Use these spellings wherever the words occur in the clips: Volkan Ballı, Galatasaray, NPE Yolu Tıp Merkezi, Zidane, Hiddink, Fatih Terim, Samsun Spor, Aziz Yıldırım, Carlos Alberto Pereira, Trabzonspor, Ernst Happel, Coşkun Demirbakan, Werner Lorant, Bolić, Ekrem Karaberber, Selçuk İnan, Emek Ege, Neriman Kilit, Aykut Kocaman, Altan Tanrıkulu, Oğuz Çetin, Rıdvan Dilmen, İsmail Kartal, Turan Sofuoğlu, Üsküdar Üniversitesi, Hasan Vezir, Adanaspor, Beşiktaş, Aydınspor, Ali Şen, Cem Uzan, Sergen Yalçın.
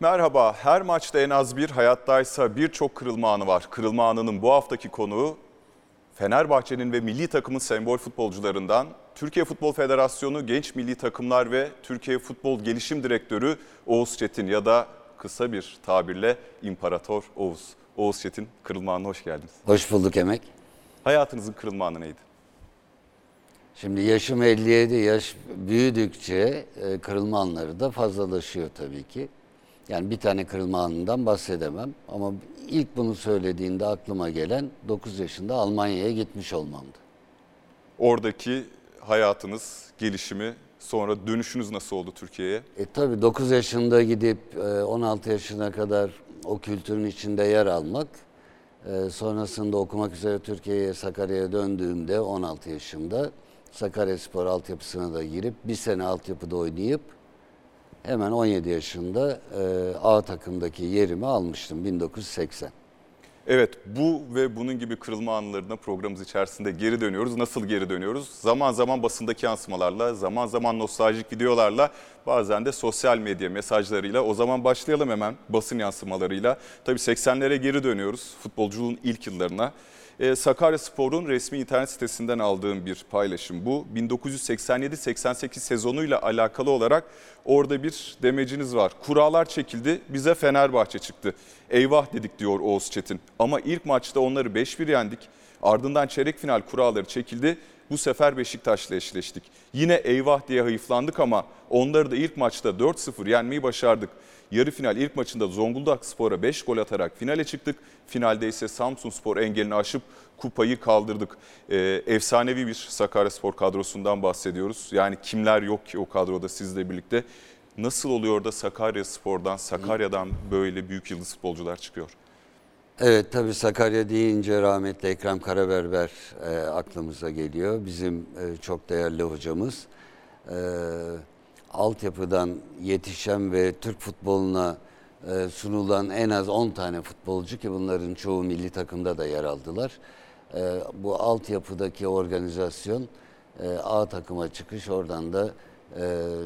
Merhaba, her maçta en az bir, hayattaysa birçok kırılma anı var. Kırılma anının bu haftaki konuğu Fenerbahçe'nin ve milli takımın sembol futbolcularından Türkiye Futbol Federasyonu Genç Milli Takımlar ve Türkiye Futbol Gelişim Direktörü Oğuz Çetin ya da kısa bir tabirle İmparator Oğuz. Oğuz Çetin, kırılma anına hoş geldiniz. Hoş bulduk Emek. Hayatınızın kırılma anı neydi? Şimdi yaşım 57, yaş büyüdükçe kırılma anları da fazlalaşıyor tabii ki. Yani bir tane kırılma anından bahsedemem ama ilk bunu söylediğinde aklıma gelen 9 yaşında Almanya'ya gitmiş olmamdı. Oradaki hayatınız, gelişimi, sonra dönüşünüz nasıl oldu Türkiye'ye? Tabii 9 yaşında gidip 16 yaşına kadar o kültürün içinde yer almak, sonrasında okumak üzere Türkiye'ye, Sakarya'ya döndüğümde 16 yaşımda Sakaryaspor altyapısına da girip bir sene altyapıda oynayıp hemen 17 yaşında A takımdaki yerimi almıştım 1980. Evet, bu ve bunun gibi kırılma anılarına programımız içerisinde geri dönüyoruz. Nasıl geri dönüyoruz? Zaman zaman basındaki yansımalarla, zaman zaman nostaljik videolarla, bazen de sosyal medya mesajlarıyla. O zaman başlayalım hemen basın yansımalarıyla. Tabii 80'lere geri dönüyoruz, futbolculuğun ilk yıllarına. Sakaryaspor'un resmi internet sitesinden aldığım bir paylaşım bu. 1987-88 sezonuyla alakalı olarak orada bir demeciniz var. Kurallar çekildi, bize Fenerbahçe çıktı. Eyvah dedik diyor Oğuz Çetin. Ama ilk maçta onları 5-1 yendik. Ardından çeyrek final kuralları çekildi. Bu sefer Beşiktaş'la eşleştik. Yine eyvah diye hayıflandık ama onları da ilk maçta 4-0 yenmeyi başardık. Yarı final ilk maçında Zonguldakspor'a 5 gol atarak finale çıktık. Finalde ise Samsun Spor engelini aşıp kupayı kaldırdık. Efsanevi bir Sakaryaspor kadrosundan bahsediyoruz. Yani kimler yok ki o kadroda sizle birlikte. Nasıl oluyor da Sakaryaspor'dan, Sakarya'dan böyle büyük yıldız futbolcular çıkıyor? Evet, tabii Sakarya deyince rahmetli Ekrem Karaberber aklımıza geliyor. Bizim çok değerli hocamız. Altyapıdan yetişen ve Türk futboluna sunulan en az 10 tane futbolcu ki bunların çoğu milli takımda da yer aldılar. Bu altyapıdaki organizasyon A takıma çıkış, oradan da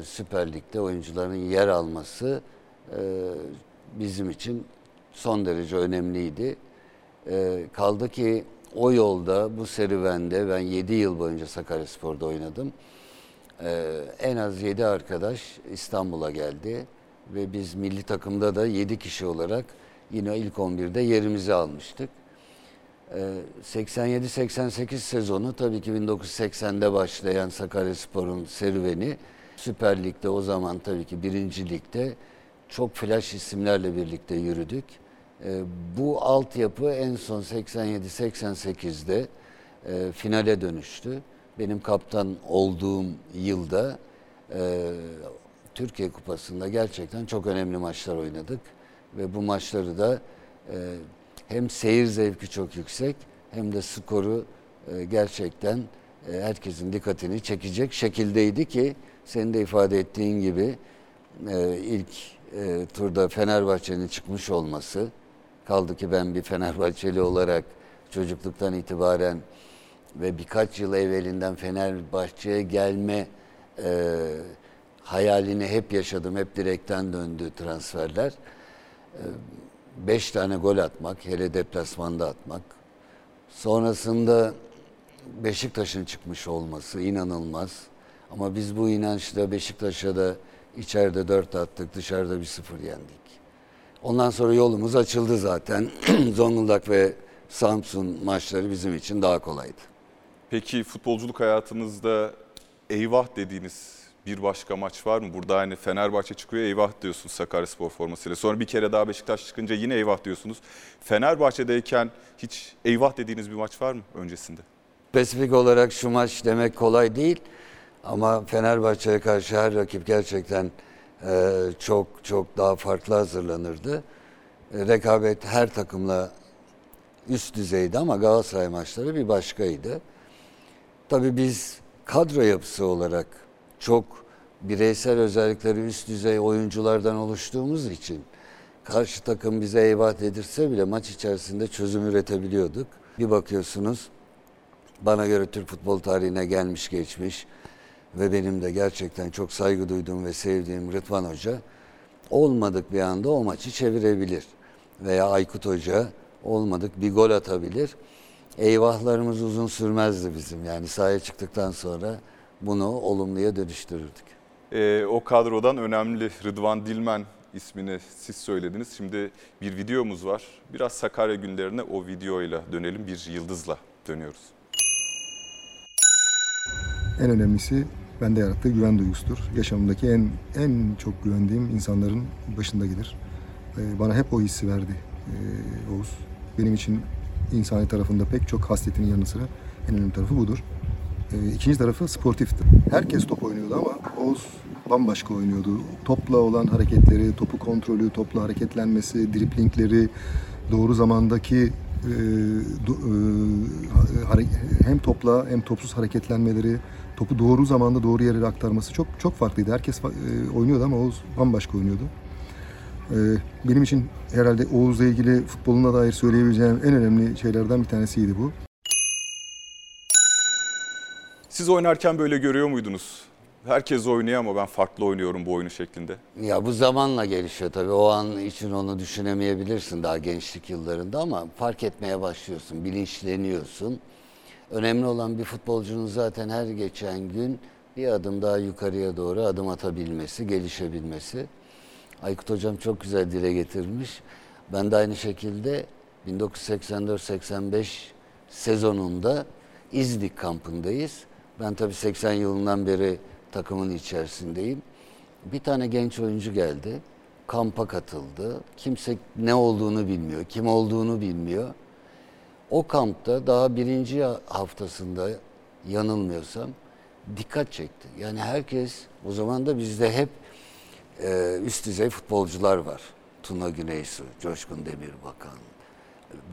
Süper Lig'de oyuncuların yer alması bizim için son derece önemliydi. Kaldı ki o yolda, bu serüvende ben 7 yıl boyunca Sakaryaspor'da oynadım. En az 7 arkadaş İstanbul'a geldi ve biz milli takımda da 7 kişi olarak yine ilk 11'de yerimizi almıştık. 87-88 sezonu tabii ki 1980'de başlayan Sakaryaspor'un serüveni Süper Lig'de, o zaman tabii ki 1. Lig'de çok flash isimlerle birlikte yürüdük. Bu altyapı en son 87-88'de finale dönüştü. Benim kaptan olduğum yılda Türkiye Kupası'nda gerçekten çok önemli maçlar oynadık. Ve bu maçları da hem seyir zevki çok yüksek hem de skoru gerçekten herkesin dikkatini çekecek şekildeydi ki senin de ifade ettiğin gibi ilk turda Fenerbahçe'nin çıkmış olması, kaldı ki ben bir Fenerbahçeli olarak çocukluktan itibaren ve birkaç yıl evvelinden Fenerbahçe'ye gelme hayalini hep yaşadım. Hep direkten döndü transferler. 5 tane gol atmak, hele deplasmanda atmak. Sonrasında Beşiktaş'ın çıkmış olması inanılmaz. Ama biz bu inançla Beşiktaş'a da İçeride 4 attık, dışarıda 1-0 yendik. Ondan sonra yolumuz açıldı zaten. Zonguldak ve Samsun maçları bizim için daha kolaydı. Peki futbolculuk hayatınızda eyvah dediğiniz bir başka maç var mı? Burada hani Fenerbahçe çıkıyor, eyvah diyorsunuz Sakaryaspor formasıyla. Sonra bir kere daha Beşiktaş çıkınca yine eyvah diyorsunuz. Fenerbahçe'deyken hiç eyvah dediğiniz bir maç var mı öncesinde? Spesifik olarak şu maç demek kolay değil. Ama Fenerbahçe'ye karşı her rakip gerçekten çok çok daha farklı hazırlanırdı. Rekabet her takımla üst düzeydi ama Galatasaray maçları bir başkaydı. Tabii biz kadro yapısı olarak çok bireysel özellikleri üst düzey oyunculardan oluştuğumuz için karşı takım bize eyvah edirse bile maç içerisinde çözüm üretebiliyorduk. Bir bakıyorsunuz, bana göre Türk futbol tarihine gelmiş geçmiş ve benim de gerçekten çok saygı duyduğum ve sevdiğim Rıdvan Hoca olmadık bir anda o maçı çevirebilir. Veya Aykut Hoca olmadık bir gol atabilir. Eyvahlarımız uzun sürmezdi bizim. Yani sahaya çıktıktan sonra bunu olumluya dönüştürürdük. O kadrodan önemli Rıdvan Dilmen ismini siz söylediniz. Şimdi bir videomuz var. Biraz Sakarya günlerine o videoyla dönelim. Bir yıldızla dönüyoruz. En önemlisi bende yarattığı güven duygusudur. Yaşamımdaki en çok güvendiğim insanların başında gelir. Bana hep o hissi verdi Oğuz. Benim için insani tarafında pek çok hasletinin yanı sıra en önemli tarafı budur. İkinci tarafı sportifti. Herkes top oynuyordu ama Oğuz bambaşka oynuyordu. Topla olan hareketleri, topu kontrolü, topla hareketlenmesi, driplingleri, doğru zamandaki hem topla hem topsuz hareketlenmeleri, topu doğru zamanda doğru yere aktarması çok farklıydı. Herkes oynuyordu ama Oğuz bambaşka oynuyordu. Benim için herhalde Oğuz'la ilgili futboluna dair söyleyebileceğim en önemli şeylerden bir tanesiydi bu. Siz oynarken böyle görüyor muydunuz? Herkes oynuyor ama ben farklı oynuyorum bu oyunu şeklinde. Ya bu zamanla gelişiyor tabii. O an için onu düşünemeyebilirsin daha gençlik yıllarında ama fark etmeye başlıyorsun, bilinçleniyorsun. Önemli olan bir futbolcunun zaten her geçen gün bir adım daha yukarıya doğru adım atabilmesi, gelişebilmesi. Aykut Hocam çok güzel dile getirmiş. Ben de aynı şekilde 1984-85 sezonunda İznik kampındayız. Ben tabii 80 yılından beri takımın içerisindeyim. Bir tane genç oyuncu geldi. Kampa katıldı. Kimse ne olduğunu bilmiyor, kim olduğunu bilmiyor. O kampta daha birinci haftasında yanılmıyorsam dikkat çekti. Yani herkes, o zaman da bizde hep üst düzey futbolcular var. Tuna Güneysu, Coşkun Demirbakan,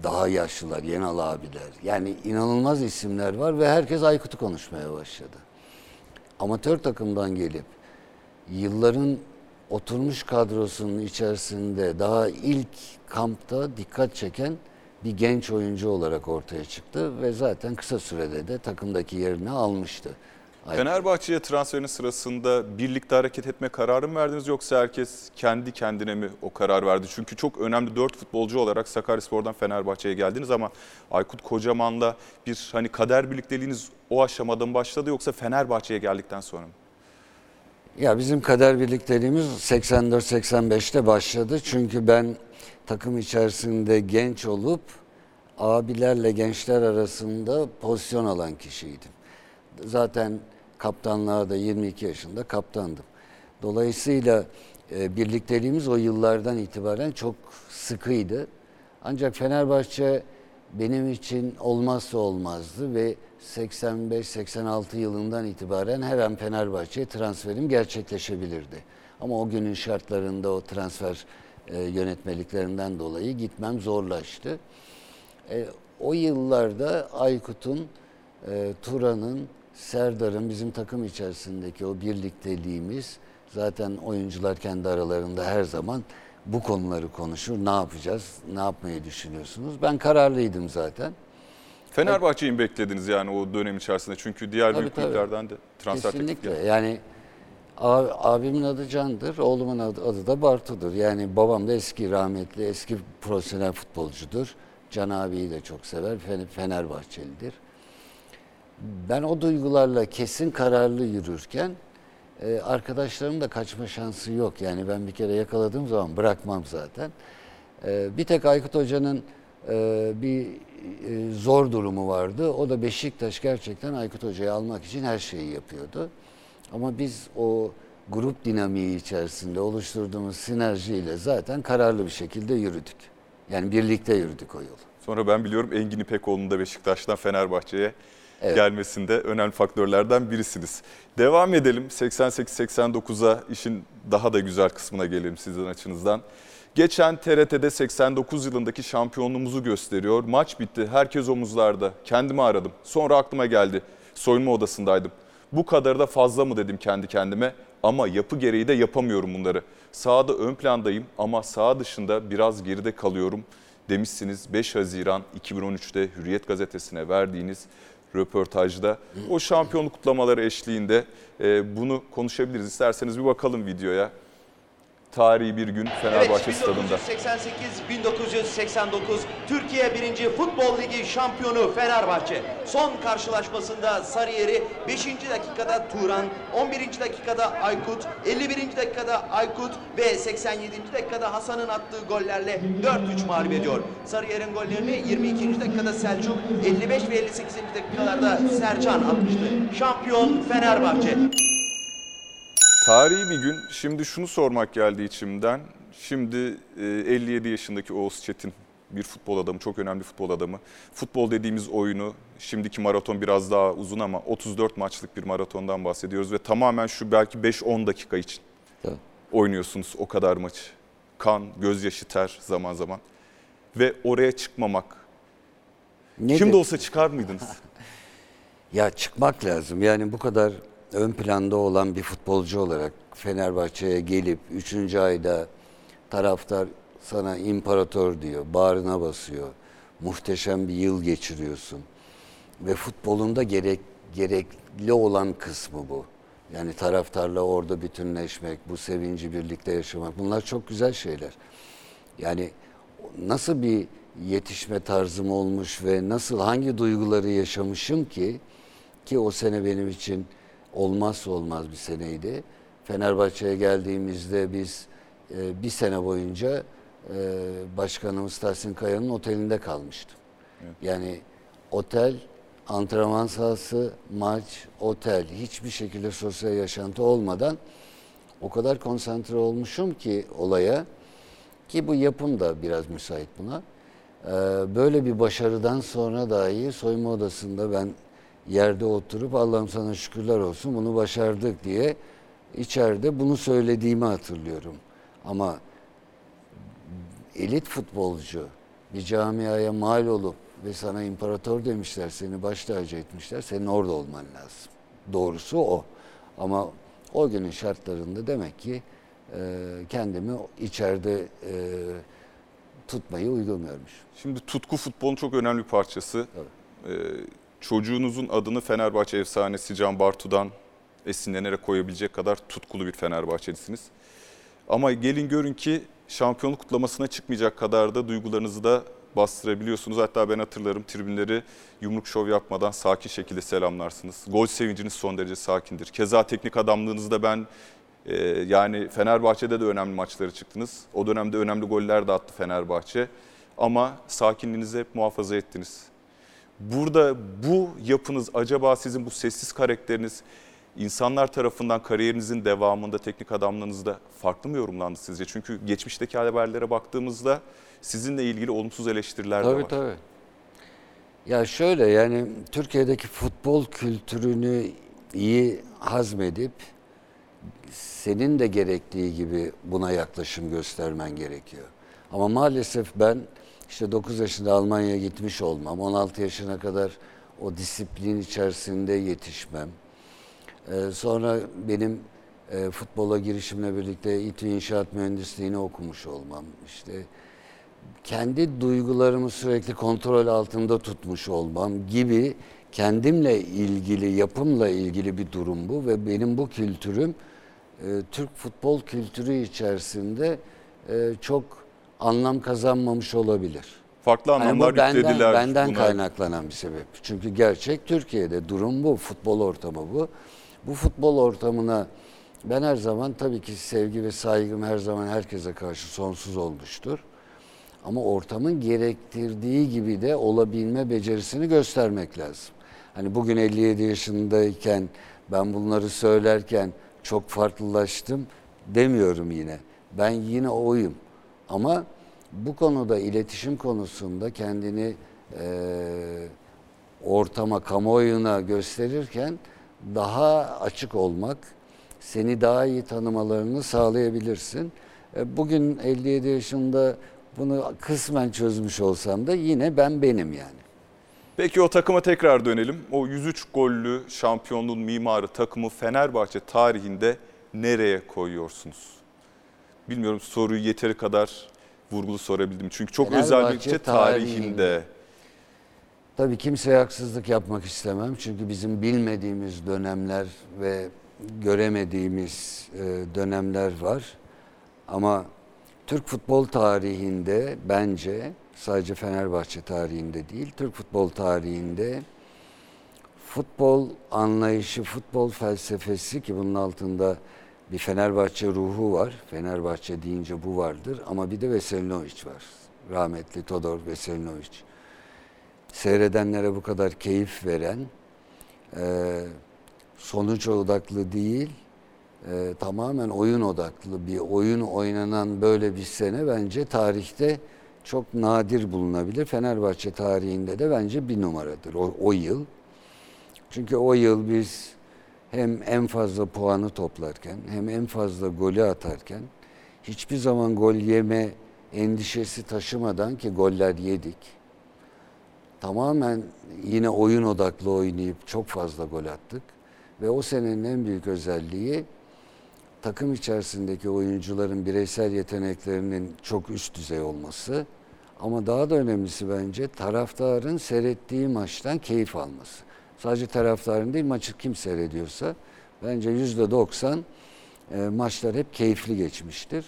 daha yaşlılar, Yenal abiler. Yani inanılmaz isimler var ve herkes Aykut'u konuşmaya başladı. Amatör takımdan gelip yılların oturmuş kadrosunun içerisinde daha ilk kampta dikkat çeken bir genç oyuncu olarak ortaya çıktı ve zaten kısa sürede de takımdaki yerini almıştı. Fenerbahçe'ye transferinin sırasında birlikte hareket etme kararı mı verdiniz yoksa herkes kendi kendine mi o karar verdi? Çünkü çok önemli 4 futbolcu olarak Sakaryaspor'dan Fenerbahçe'ye geldiniz ama Aykut Kocaman'la bir hani kader birlikteliğiniz o aşamadan başladı yoksa Fenerbahçe'ye geldikten sonra mı? Ya bizim kader birlikteliğimiz 84-85'te başladı. Çünkü ben takım içerisinde genç olup abilerle gençler arasında pozisyon alan kişiydim. Zaten kaptanlığa da 22 yaşında kaptandım. Dolayısıyla birlikteliğimiz o yıllardan itibaren çok sıkıydı. Ancak Fenerbahçe benim için olmazsa olmazdı ve 85-86 yılından itibaren her an Fenerbahçe'ye transferim gerçekleşebilirdi. Ama o günün şartlarında o transfer yönetmeliklerinden dolayı gitmem zorlaştı. O yıllarda Aykut'un, Turan'ın, Serdar'ın bizim takım içerisindeki o birlikteliğimiz, zaten oyuncular kendi aralarında her zaman bu konuları konuşur. Ne yapacağız, ne yapmayı düşünüyorsunuz? Ben kararlıydım zaten. Fenerbahçe'yi beklediniz yani o dönem içerisinde? Çünkü diğer büyük kulüplerden de transfer teklifleri. Yani abimin adı Can'dır, oğlumun adı da Bartu'dur. Yani babam da eski rahmetli, eski profesyonel futbolcudur. Can abiyi de çok sever, Fenerbahçelidir. Ben o duygularla kesin kararlı yürürken arkadaşlarım da kaçma şansı yok. Yani ben bir kere yakaladığım zaman bırakmam zaten. Bir tek Aykut Hoca'nın bir zor durumu vardı. O da Beşiktaş gerçekten Aykut Hoca'yı almak için her şeyi yapıyordu. Ama biz o grup dinamiği içerisinde oluşturduğumuz sinerjiyle zaten kararlı bir şekilde yürüdük. Yani birlikte yürüdük o yolu. Sonra ben biliyorum Engin İpekoğlu'nun da Beşiktaş'tan Fenerbahçe'ye gelmesinde önemli faktörlerden birisiniz. Devam edelim. 88-89'a işin daha da güzel kısmına gelelim sizin açınızdan. Geçen TRT'de 89 yılındaki şampiyonluğumuzu gösteriyor. Maç bitti. Herkes omuzlarda. Kendimi aradım. Sonra aklıma geldi. Soyunma odasındaydım. Bu kadar da fazla mı dedim kendi kendime. Ama yapı gereği de yapamıyorum bunları. Sahada ön plandayım ama saha dışında biraz geride kalıyorum demişsiniz. 5 Haziran 2013'te Hürriyet Gazetesi'ne verdiğiniz röportajda. O şampiyonluk kutlamaları eşliğinde bunu konuşabiliriz. İsterseniz bir bakalım videoya. tarihi bir gün Fenerbahçe stadında. 1988-1989 Türkiye 1. Futbol Ligi şampiyonu Fenerbahçe. Son karşılaşmasında Sarıyer'i 5. dakikada Turan, 11. dakikada Aykut, 51. dakikada Aykut ve 87. dakikada Hasan'ın attığı gollerle 4-3 mağlup ediyor. Sarıyer'in gollerini 22. dakikada Selçuk, 55 ve 58. dakikalarda Sercan atmıştı. Şampiyon Fenerbahçe. Tarihi bir gün. Şimdi şunu sormak geldi içimden. Şimdi 57 yaşındaki Oğuz Çetin, bir futbol adamı, çok önemli futbol adamı. Futbol dediğimiz oyunu, şimdiki maraton biraz daha uzun ama 34 maçlık bir maratondan bahsediyoruz ve tamamen şu belki 5-10 dakika için oynuyorsunuz o kadar maçı. Kan, gözyaşı, ter zaman zaman ve oraya çıkmamak. Nedir? Kim de olsa çıkar mıydınız? Ya çıkmak lazım yani bu kadar... Ön planda olan bir futbolcu olarak Fenerbahçe'ye gelip 3. ayda taraftar sana imparator diyor, bağrına basıyor. Muhteşem bir yıl geçiriyorsun. Ve futbolunda gerekli olan kısmı bu. Yani taraftarla orada bütünleşmek, bu sevinci birlikte yaşamak, bunlar çok güzel şeyler. Yani nasıl bir yetişme tarzım olmuş ve nasıl, hangi duyguları yaşamışım ki o sene benim için olmazsa olmaz bir seneydi. Fenerbahçe'ye geldiğimizde biz bir sene boyunca başkanımız Tahsin Kaya'nın otelinde kalmıştık. Evet. Yani otel, antrenman sahası, maç, otel, hiçbir şekilde sosyal yaşantı olmadan o kadar konsantre olmuşum ki olaya, ki bu yapım da biraz müsait buna. Böyle bir başarıdan sonra dahi soyunma odasında ben yerde oturup Allah'ım sana şükürler olsun bunu başardık diye içeride bunu söylediğimi hatırlıyorum. Ama elit futbolcu bir camiaya mal olup ve sana imparator demişler, seni baş tacı etmişler, senin orada olman lazım. Doğrusu o. Ama o günün şartlarında demek ki kendimi içeride tutmayı uygun görmüş. Şimdi tutku futbolun çok önemli bir parçası. Evet. Çocuğunuzun adını Fenerbahçe efsanesi Can Bartu'dan esinlenerek koyabilecek kadar tutkulu bir Fenerbahçelisiniz. Ama gelin görün ki şampiyonluk kutlamasına çıkmayacak kadar da duygularınızı da bastırabiliyorsunuz. Hatta ben hatırlarım, tribünleri yumruk şov yapmadan sakin şekilde selamlarsınız. Gol sevinciniz son derece sakindir. Keza teknik adamlığınızda ben yani Fenerbahçe'de de önemli maçlara çıktınız. O dönemde önemli goller de attı Fenerbahçe. Ama sakinliğinizi hep muhafaza ettiniz. Burada bu yapınız, acaba sizin bu sessiz karakteriniz insanlar tarafından kariyerinizin devamında, teknik adamlığınızda farklı mı yorumlandı sizce? Çünkü geçmişteki haberlere baktığımızda sizinle ilgili olumsuz eleştiriler de var. Tabii. Ya şöyle, yani Türkiye'deki futbol kültürünü iyi hazmedip senin de gerektiği gibi buna yaklaşım göstermen gerekiyor. Ama maalesef ben... İşte 9 yaşında Almanya'ya gitmiş olmam, 16 yaşına kadar o disiplin içerisinde yetişmem. Sonra benim futbola girişimle birlikte İTÜ İnşaat Mühendisliğini okumuş olmam. İşte kendi duygularımı sürekli kontrol altında tutmuş olmam gibi kendimle ilgili, yapımla ilgili bir durum bu. Ve benim bu kültürüm Türk futbol kültürü içerisinde çok... anlam kazanmamış olabilir. Farklı anlamlar yüklediler. Benden kaynaklanan bir sebep. Çünkü gerçek Türkiye'de durum bu. Futbol ortamı bu. Bu futbol ortamına ben her zaman, tabii ki sevgi ve saygım her zaman herkese karşı sonsuz olmuştur. Ama ortamın gerektirdiği gibi de olabilme becerisini göstermek lazım. Hani bugün 57 yaşındayken ben bunları söylerken çok farklılaştım demiyorum yine. Ben yine oyum. Ama bu konuda, iletişim konusunda kendini ortama, kamuoyuna gösterirken daha açık olmak, seni daha iyi tanımalarını sağlayabilirsin. Bugün 57 yaşında bunu kısmen çözmüş olsam da yine benim yani. Peki o takıma tekrar dönelim. O 103 gollü şampiyonluğun mimarı takımı Fenerbahçe tarihinde nereye koyuyorsunuz? Bilmiyorum soruyu yeteri kadar vurgulu sorabildim. Çünkü çok özellikle tarihinde. Tabii kimseye haksızlık yapmak istemem. Çünkü bizim bilmediğimiz dönemler ve göremediğimiz dönemler var. Ama Türk futbol tarihinde bence, sadece Fenerbahçe tarihinde değil, Türk futbol tarihinde futbol anlayışı, futbol felsefesi, ki bunun altında bir Fenerbahçe ruhu var. Fenerbahçe deyince bu vardır ama bir de Veselinoviç var. Rahmetli Todor Veselinoviç. Seyredenlere bu kadar keyif veren, sonuç odaklı değil, tamamen oyun odaklı bir oyun oynanan böyle bir sene bence tarihte çok nadir bulunabilir. Fenerbahçe tarihinde de bence bir numaradır o yıl. Çünkü o yıl biz hem en fazla puanı toplarken hem en fazla golü atarken hiçbir zaman gol yeme endişesi taşımadan, ki goller yedik, tamamen yine oyun odaklı oynayıp çok fazla gol attık. Ve o senenin en büyük özelliği takım içerisindeki oyuncuların bireysel yeteneklerinin çok üst düzey olması. Ama daha da önemlisi bence taraftarın seyrettiği maçtan keyif alması. Sadece taraftarın değil, maçı kim seyrediyorsa bence %90 maçlar hep keyifli geçmiştir.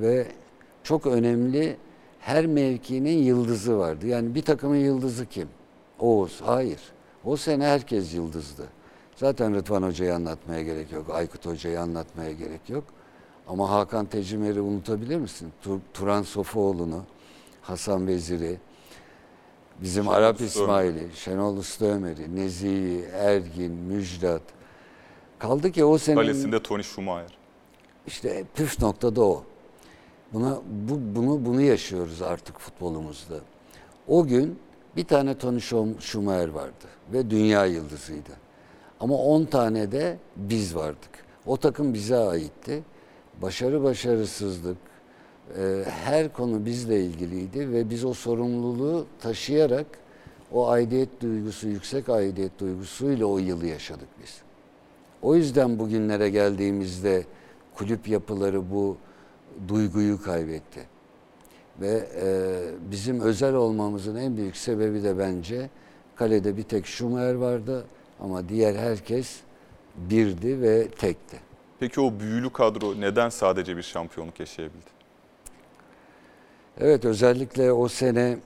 Ve çok önemli, her mevkinin yıldızı vardı. Yani bir takımın yıldızı kim? Oğuz. Hayır. O sene herkes yıldızdı. Zaten Rıdvan Hoca'yı anlatmaya gerek yok. Aykut Hoca'yı anlatmaya gerek yok. Ama Hakan Tecimer'i unutabilir misin? Turan Sofuoğlu'nu, Hasan Vezir'i, bizim Şenol Arap İsmail'i, Şenol Usta Ömer'i, Nezih'i, Ergin, Müjdat. Kaldı ki o senin... Kalesinde Toni Schumacher. İşte püf noktada o. Bunu yaşıyoruz artık futbolumuzda. O gün bir tane Toni Schumacher vardı ve dünya yıldızıydı. Ama 10 tane de biz vardık. O takım bize aitti. Başarı, başarısızlık, her konu bizle ilgiliydi ve biz o sorumluluğu taşıyarak o aidiyet duygusu, yüksek aidiyet duygusuyla o yılı yaşadık biz. O yüzden bugünlere geldiğimizde kulüp yapıları bu duyguyu kaybetti. Ve bizim özel olmamızın en büyük sebebi de bence kalede bir tek Schumacher vardı ama diğer herkes birdi ve tekti. Peki o büyülü kadro neden sadece bir şampiyonluk yaşayabildi? Evet, özellikle o sene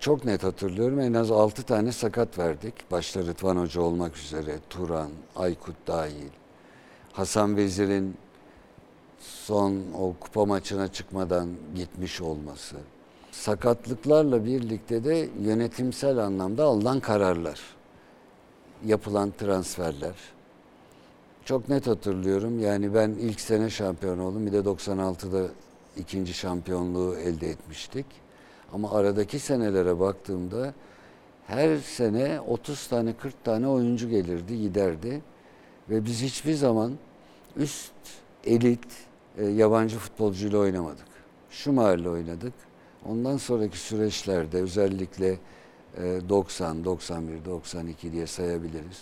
çok net hatırlıyorum, en az 6 tane sakat verdik. Başta Rıdvan Hoca olmak üzere, Turan, Aykut dahil, Hasan Vezir'in son o kupa maçına çıkmadan gitmiş olması. Sakatlıklarla birlikte de yönetimsel anlamda alınan kararlar, yapılan transferler. Çok net hatırlıyorum, yani ben ilk sene şampiyon oldum, bir de 96'da ikinci şampiyonluğu elde etmiştik. Ama aradaki senelere baktığımda her sene 30 tane 40 tane oyuncu gelirdi giderdi ve biz hiçbir zaman üst elit yabancı futbolcuyla oynamadık. Schumacher'le oynadık. Ondan sonraki süreçlerde özellikle 90, 91, 92 diye sayabiliriz.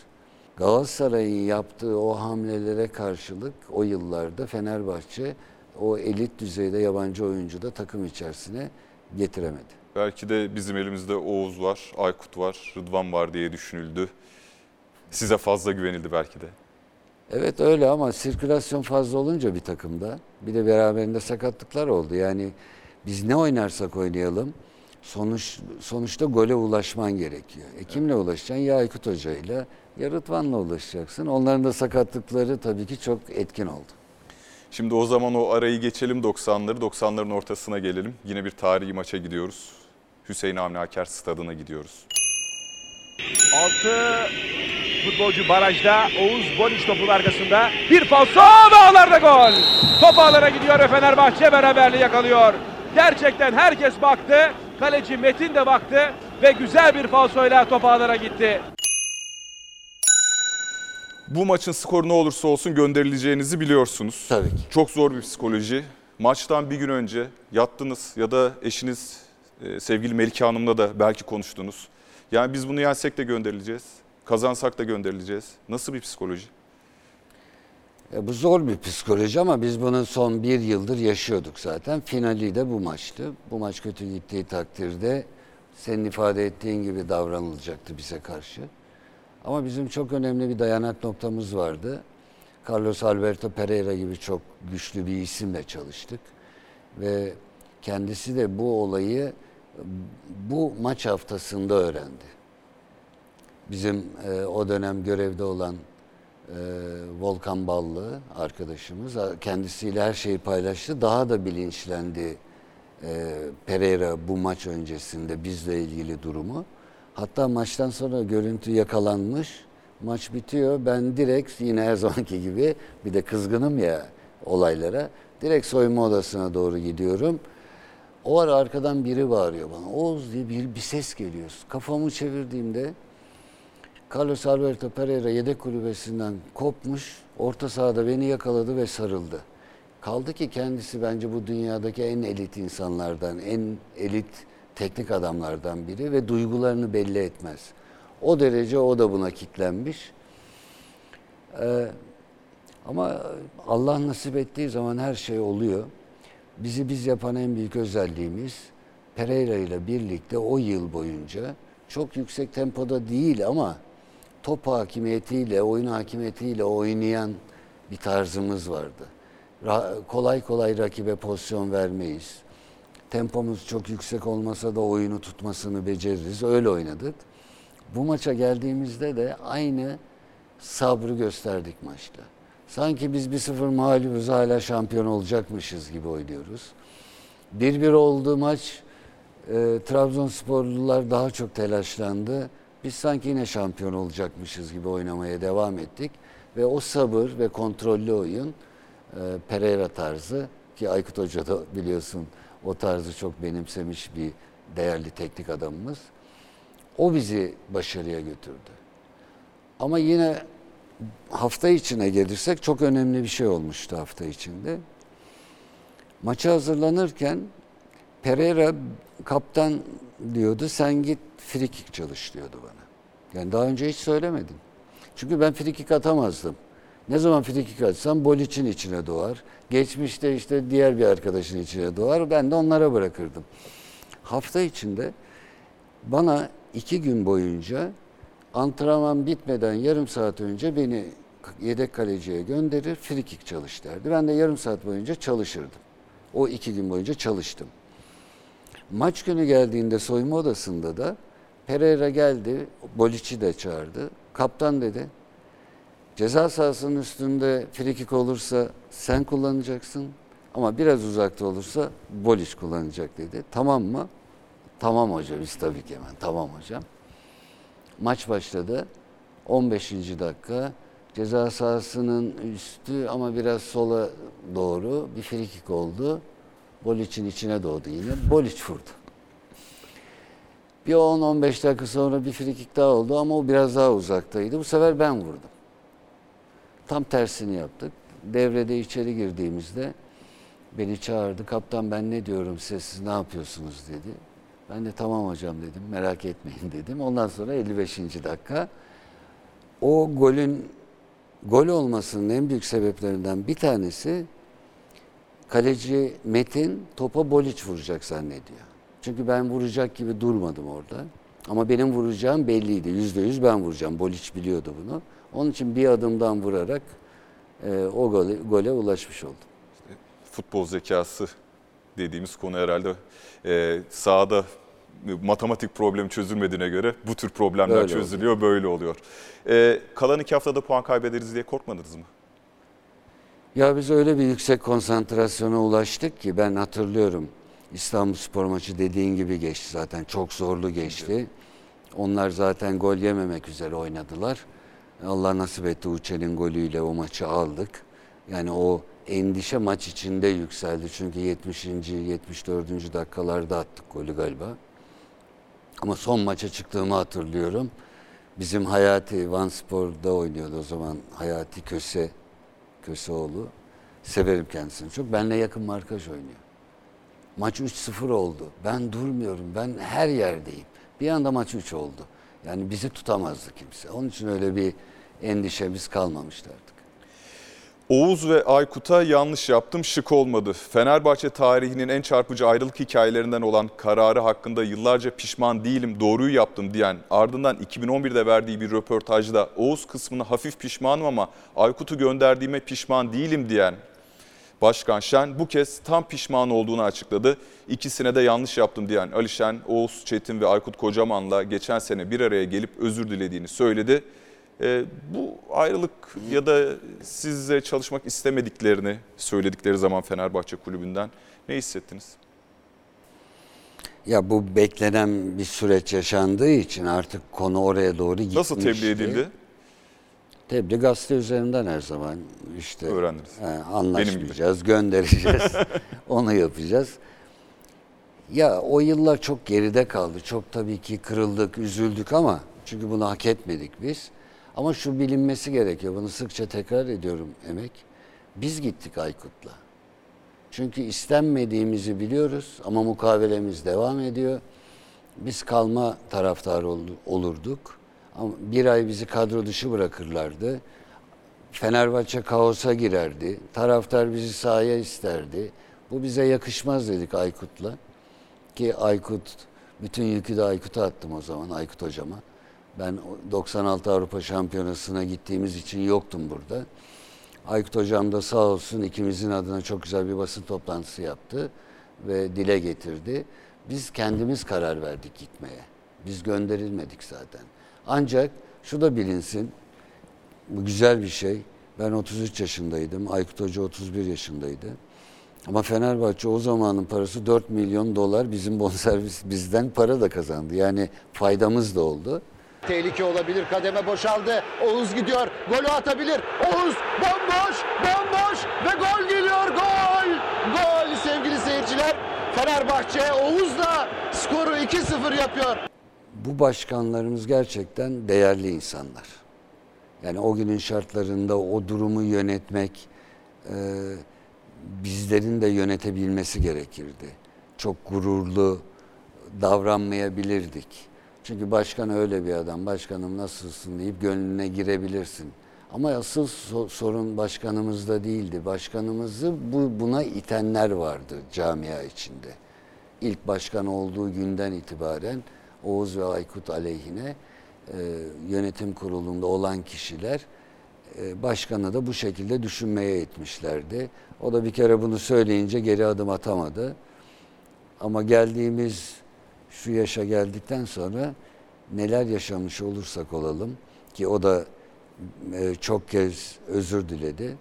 Galatasaray'ın yaptığı o hamlelere karşılık o yıllarda Fenerbahçe o elit düzeyde yabancı oyuncu da takım içerisine getiremedi. Belki de bizim elimizde Oğuz var, Aykut var, Rıdvan var diye düşünüldü. Size fazla güvenildi belki de. Evet öyle, ama sirkülasyon fazla olunca bir takımda, bir de beraberinde sakatlıklar oldu. Yani biz ne oynarsak oynayalım sonuçta gole ulaşman gerekiyor. Kimle ulaşacaksın? Ya Aykut Hoca'yla ya Rıdvan'la ulaşacaksın. Onların da sakatlıkları tabii ki çok etkin oldu. Şimdi o zaman o arayı geçelim, 90'ların ortasına gelelim. Yine bir tarihi maça gidiyoruz. Hüseyin Avni Aker Stadı'na gidiyoruz. 6 futbolcu barajda, Oğuz Bolić topun arkasında. Bir falso ve ağlarda gol. Top ağlara gidiyor ve Fenerbahçe beraberliği yakalıyor. Gerçekten herkes baktı. Kaleci Metin de baktı ve güzel bir falsoyla top ağlara gitti. Bu maçın skoru ne olursa olsun gönderileceğinizi biliyorsunuz. Tabii ki. Çok zor bir psikoloji. Maçtan bir gün önce yattınız ya da eşiniz sevgili Melike Hanım'la da belki konuştunuz. Yani biz bunu yensek de gönderileceğiz, kazansak da gönderileceğiz. Nasıl bir psikoloji? Bu zor bir psikoloji ama biz bunu son bir yıldır yaşıyorduk zaten. Finali de bu maçtı. Bu maç kötü gittiği takdirde senin ifade ettiğin gibi davranılacaktı bize karşı. Ama bizim çok önemli bir dayanak noktamız vardı. Carlos Alberto Pereira gibi çok güçlü bir isimle çalıştık. Ve kendisi de bu olayı bu maç haftasında öğrendi. Bizim o dönem görevde olan Volkan Ballı arkadaşımız kendisiyle her şeyi paylaştı. Daha da bilinçlendi Pereira bu maç öncesinde bizle ilgili durumu. Hatta maçtan sonra görüntü yakalanmış. Maç bitiyor. Ben direkt yine her zamanki gibi, bir de kızgınım ya olaylara, direkt soyunma odasına doğru gidiyorum. O ara arkadan biri bağırıyor bana. Oğuz diye bir ses geliyor. Kafamı çevirdiğimde Carlos Alberto Pereira yedek kulübesinden kopmuş, orta sahada beni yakaladı ve sarıldı. Kaldı ki kendisi bence bu dünyadaki en elit insanlardan, en elit teknik adamlardan biri ve duygularını belli etmez. O derece o da buna kitlenmiş. Ama Allah nasip ettiği zaman her şey oluyor. Bizi biz yapan en büyük özelliğimiz, Pereira ile birlikte o yıl boyunca çok yüksek tempoda değil ama top hakimiyetiyle, oyun hakimiyetiyle oynayan bir tarzımız vardı. Kolay kolay rakibe pozisyon vermeyiz. Tempomuz çok yüksek olmasa da oyunu tutmasını beceririz. Öyle oynadık. Bu maça geldiğimizde de aynı sabrı gösterdik maçta. Sanki biz 1-0 mağlubuz, hala şampiyon olacakmışız gibi oynuyoruz. 1-1 oldu maç. Trabzonsporlular daha çok telaşlandı. Biz sanki yine şampiyon olacakmışız gibi oynamaya devam ettik. Ve o sabır ve kontrollü oyun Pereira tarzı, ki Aykut Hoca da biliyorsun o tarzı çok benimsemiş bir değerli teknik adamımız. O bizi başarıya götürdü. Ama yine hafta içine gelirsek çok önemli bir şey olmuştu hafta içinde. Maça hazırlanırken Pereira, kaptan diyordu, sen git frikik çalış diyordu bana. Yani daha önce hiç söylemedim. Çünkü ben frikik atamazdım. Ne zaman frikik atsam Boliç'in içine doğar. Geçmişte işte diğer bir arkadaşın içine doğar. Ben de onlara bırakırdım. Hafta içinde bana 2 gün boyunca antrenman bitmeden yarım saat önce beni yedek kaleciye gönderir, frikik çalış derdi. Ben de yarım saat boyunca çalışırdım. O 2 gün boyunca çalıştım. Maç günü geldiğinde soyunma odasında da Pereira geldi, Boliç'i de çağırdı. Kaptan dedi, ceza sahasının üstünde frikik olursa sen kullanacaksın ama biraz uzakta olursa Bolić kullanacak dedi. Tamam mı? Tamam hocam, biz tabii ki hemen tamam hocam. Maç başladı, 15. dakika, ceza sahasının üstü ama biraz sola doğru bir frikik oldu. Boliç'in içine doğdu yine. Bolić vurdu. Bir 10-15 dakika sonra bir frikik daha oldu ama o biraz daha uzaktaydı. Bu sefer ben vurdum. Tam tersini yaptık. Devrede içeri girdiğimizde beni çağırdı. Kaptan ben ne diyorum size, siz ne yapıyorsunuz dedi. Ben de tamam hocam dedim, merak etmeyin dedim. Ondan sonra 55. dakika. O golün, gol olmasının en büyük sebeplerinden bir tanesi, kaleci Metin topa Bolić vuracak zannediyor. Çünkü ben vuracak gibi durmadım orada. Ama benim vuracağım belliydi. %100 ben vuracağım. Bolić biliyordu bunu. Onun için bir adımdan vurarak o gole ulaşmış oldum. İşte futbol zekası dediğimiz konu herhalde. Sahada matematik problemi çözülmediğine göre bu tür problemler öyle çözülüyor, oluyor. Böyle oluyor. Kalan 2 haftada puan kaybederiz diye korkmadınız mı? Ya biz öyle bir yüksek konsantrasyona ulaştık ki ben hatırlıyorum, İstanbul Spor maçı dediğin gibi geçti zaten. Çok zorlu geçti. Onlar zaten gol yememek üzere oynadılar. Allah nasip etti, Uçen'in golüyle o maçı aldık. Yani o endişe maç içinde yükseldi. Çünkü 70. 74. dakikalarda attık golü galiba. Ama son maça çıktığımı hatırlıyorum. Bizim Hayati, Vanspor'da oynuyordu o zaman, Hayati Köseoğlu. Severim kendisini çok. Benle yakın markaj oynuyor. Maç 3-0 oldu. Ben durmuyorum. Ben her yerdeyim. Bir anda maç 3 oldu. Yani bizi tutamazdı kimse. Onun için öyle bir endişemiz kalmamıştı artık. Oğuz ve Aykut'a yanlış yaptım, şık olmadı. Fenerbahçe tarihinin en çarpıcı ayrılık hikayelerinden olan kararı hakkında yıllarca pişman değilim, doğruyu yaptım diyen, ardından 2011'de verdiği bir röportajda Oğuz kısmını hafif pişmanım ama Aykut'u gönderdiğime pişman değilim diyen Başkan Şen bu kez tam pişman olduğunu açıkladı. İkisine de yanlış yaptım diyen Ali Şen, Oğuz Çetin ve Aykut Kocaman'la geçen sene bir araya gelip özür dilediğini söyledi. Bu ayrılık ya da sizle çalışmak istemediklerini söyledikleri zaman Fenerbahçe kulübünden ne hissettiniz? Ya bu beklenen bir süreç yaşandığı için artık konu oraya doğru gitmişti. Nasıl tebliğ edildi? Tebliğ gazete üzerinden her zaman işte anlaşmayacağız, göndereceğiz, onu yapacağız. Ya o yıllar çok geride kaldı. Çok tabii ki kırıldık, üzüldük ama çünkü bunu hak etmedik biz. Ama şu bilinmesi gerekiyor, bunu sıkça tekrar ediyorum Emek. Biz gittik Aykut'la. Çünkü istenmediğimizi biliyoruz ama mukavelemiz devam ediyor. Biz kalma taraftarı olurduk. Ama bir ay bizi kadro dışı bırakırlardı. Fenerbahçe kaosa girerdi. Taraftar bizi sahaya isterdi. Bu bize yakışmaz dedik Aykut'la. Ki Aykut, bütün yükü de Aykut'a attım o zaman, Aykut hocama. Ben 96 Avrupa Şampiyonası'na gittiğimiz için yoktum burada. Aykut hocam da sağ olsun ikimizin adına çok güzel bir basın toplantısı yaptı ve dile getirdi. Biz kendimiz karar verdik gitmeye. Biz gönderilmedik zaten. Ancak şu da bilinsin, bu güzel bir şey. Ben 33 yaşındaydım, Aykut Hoca 31 yaşındaydı. Ama Fenerbahçe o zamanın parası 4 milyon dolar bizim bonservis, bizden para da kazandı. Yani faydamız da oldu. Tehlike olabilir, kademe boşaldı. Oğuz gidiyor, golü atabilir. Oğuz bomboş, bomboş ve gol geliyor, gol! Gol sevgili seyirciler. Fenerbahçe Oğuz'la skoru 2-0 yapıyor. Bu başkanlarımız gerçekten değerli insanlar. Yani o günün şartlarında o durumu yönetmek bizlerin de yönetebilmesi gerekirdi. Çok gururlu davranmayabilirdik. Çünkü başkan öyle bir adam. Başkanım nasılsın deyip gönlüne girebilirsin. Ama asıl sorun başkanımızda değildi. Başkanımızı buna itenler vardı camia içinde. İlk başkan olduğu günden itibaren Oğuz ve Aykut aleyhine yönetim kurulunda olan kişiler başkanı da bu şekilde düşünmeye itmişlerdi. O da bir kere bunu söyleyince geri adım atamadı. Ama geldiğimiz şu yaşa geldikten sonra neler yaşamış olursak olalım ki o da çok kez özür diledi.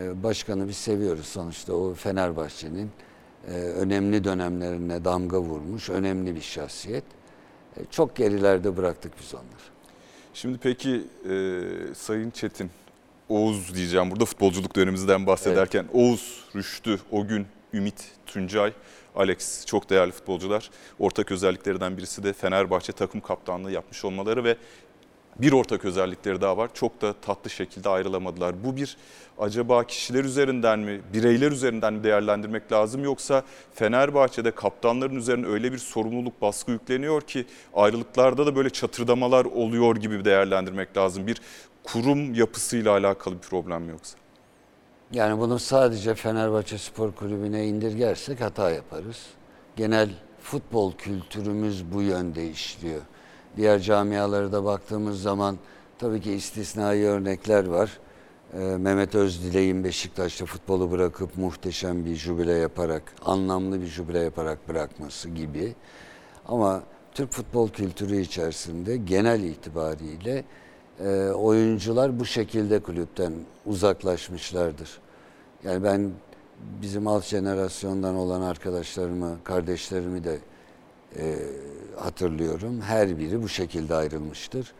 Başkanı biz seviyoruz sonuçta, o Fenerbahçe'nin önemli dönemlerine damga vurmuş önemli bir şahsiyet. Çok gerilerde bıraktık biz onları. Şimdi peki Sayın Çetin, Oğuz diyeceğim burada futbolculuk dönemimizden bahsederken. Evet. Oğuz, Rüştü, o gün Ümit, Tuncay, Alex çok değerli futbolcular. Ortak özelliklerinden birisi de Fenerbahçe takım kaptanlığı yapmış olmaları ve bir ortak özellikleri daha var. Çok da tatlı şekilde ayrılamadılar. Bu bir acaba kişiler üzerinden mi, bireyler üzerinden mi değerlendirmek lazım? Yoksa Fenerbahçe'de kaptanların üzerine öyle bir sorumluluk, baskı yükleniyor ki ayrılıklarda da böyle çatırdamalar oluyor gibi değerlendirmek lazım. Bir kurum yapısıyla alakalı bir problem mi yoksa? Yani bunu sadece Fenerbahçe Spor Kulübü'ne indirgersek hata yaparız. Genel futbol kültürümüz bu yönde işliyor. Diğer camialara da baktığımız zaman tabii ki istisnai örnekler var. Mehmet Özdilek'in Beşiktaş'ta futbolu bırakıp muhteşem bir jübile yaparak, anlamlı bir jübile yaparak bırakması gibi. Ama Türk futbol kültürü içerisinde genel itibariyle oyuncular bu şekilde kulüpten uzaklaşmışlardır. Yani ben bizim alt jenerasyondan olan arkadaşlarımı, kardeşlerimi de hatırlıyorum. Her biri bu şekilde ayrılmıştır.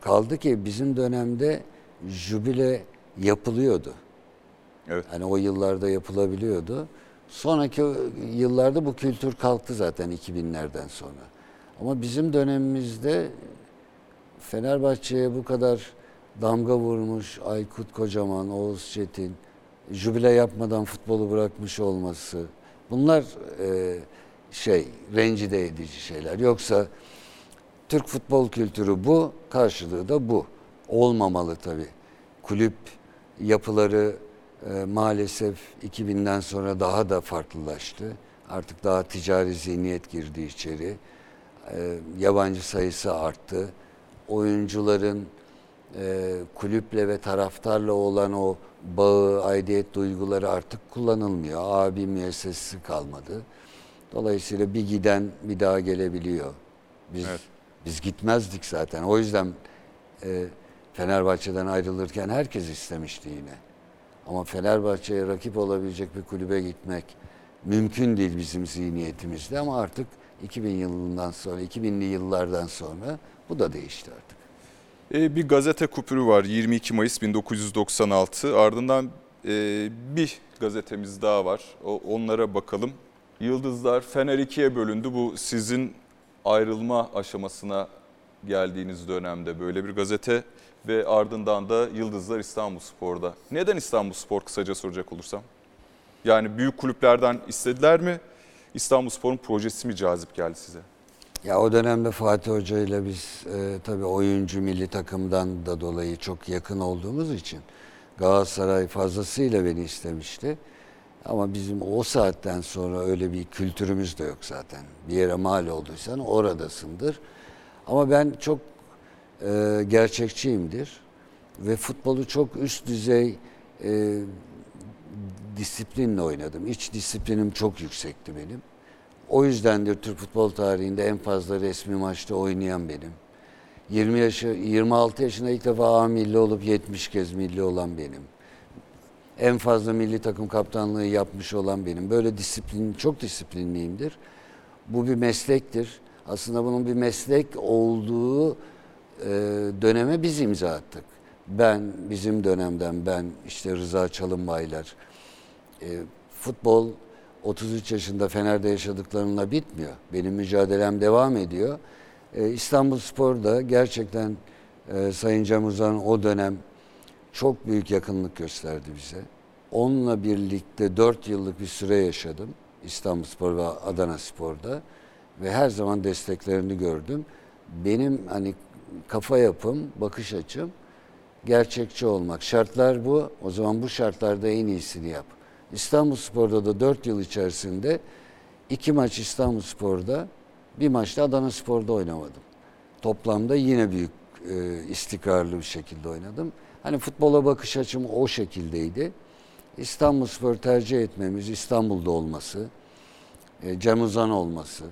Kaldı ki bizim dönemde jübile yapılıyordu. Evet. Yani o yıllarda yapılabiliyordu. Sonraki yıllarda bu kültür kalktı zaten 2000'lerden sonra. Ama bizim dönemimizde Fenerbahçe'ye bu kadar damga vurmuş Aykut Kocaman, Oğuz Çetin, jübile yapmadan futbolu bırakmış olması, bunlar rencide edici şeyler. Yoksa Türk futbol kültürü bu, karşılığı da bu. Olmamalı tabii. Kulüp yapıları maalesef 2000'den sonra daha da farklılaştı. Artık daha ticari zihniyet girdi içeri. Yabancı sayısı arttı. Oyuncuların kulüple ve taraftarla olan o bağı, aidiyet duyguları artık kullanılmıyor. Abi müessesesi kalmadı. Dolayısıyla bir giden bir daha gelebiliyor. Biz gitmezdik zaten. O yüzden Fenerbahçe'den ayrılırken herkes istemişti yine. Ama Fenerbahçe'ye rakip olabilecek bir kulübe gitmek mümkün değil bizim zihniyetimizde. Ama artık 2000'li yıllardan sonra bu da değişti artık. Bir gazete kupürü var, 22 Mayıs 1996. Ardından bir gazetemiz daha var. Onlara bakalım. Yıldızlar, Fener 2'ye bölündü. Bu sizin ayrılma aşamasına geldiğiniz dönemde böyle bir gazete ve ardından da Yıldızlar İstanbul Spor'da. Neden İstanbul Spor, kısaca soracak olursam? Yani büyük kulüplerden istediler mi? İstanbul Spor'un projesi mi cazip geldi size? Ya o dönemde Fatih Hoca ile biz tabii oyuncu milli takımdan da dolayı çok yakın olduğumuz için Galatasaray fazlasıyla beni istemişti. Ama bizim o saatten sonra öyle bir kültürümüz de yok zaten. Bir yere mal olduysan oradasındır. Ama ben çok gerçekçiyimdir. Ve futbolu çok üst düzey disiplinle oynadım. İç disiplinim çok yüksekti benim. O yüzdendir Türk futbol tarihinde en fazla resmi maçta oynayan benim. 26 yaşında ilk defa A milli olup 70 kez milli olan benim. En fazla milli takım kaptanlığı yapmış olan benim. Böyle çok disiplinliyimdir. Bu bir meslektir. Aslında bunun bir meslek olduğu döneme biz imza attık. Bizim dönemden işte Rıza Çalınbaylar. Futbol 33 yaşında Fener'de yaşadıklarımla bitmiyor. Benim mücadelem devam ediyor. İstanbulspor'da gerçekten Sayın Cem Uzan o dönem çok büyük yakınlık gösterdi bize. Onunla birlikte 4 yıllık bir süre yaşadım İstanbulspor ve Adanaspor'da ve her zaman desteklerini gördüm. Benim hani kafa yapım, bakış açım gerçekçi olmak. Şartlar bu. O zaman bu şartlarda en iyisini yap. İstanbulspor'da da 4 yıl içerisinde 2 maç İstanbulspor'da, bir maçta Adanaspor'da oynamadım. Toplamda yine büyük istikrarlı bir şekilde oynadım. Hani futbola bakış açım o şekildeydi. İstanbulspor tercih etmemiz, İstanbul'da olması, Cem Uzan olması,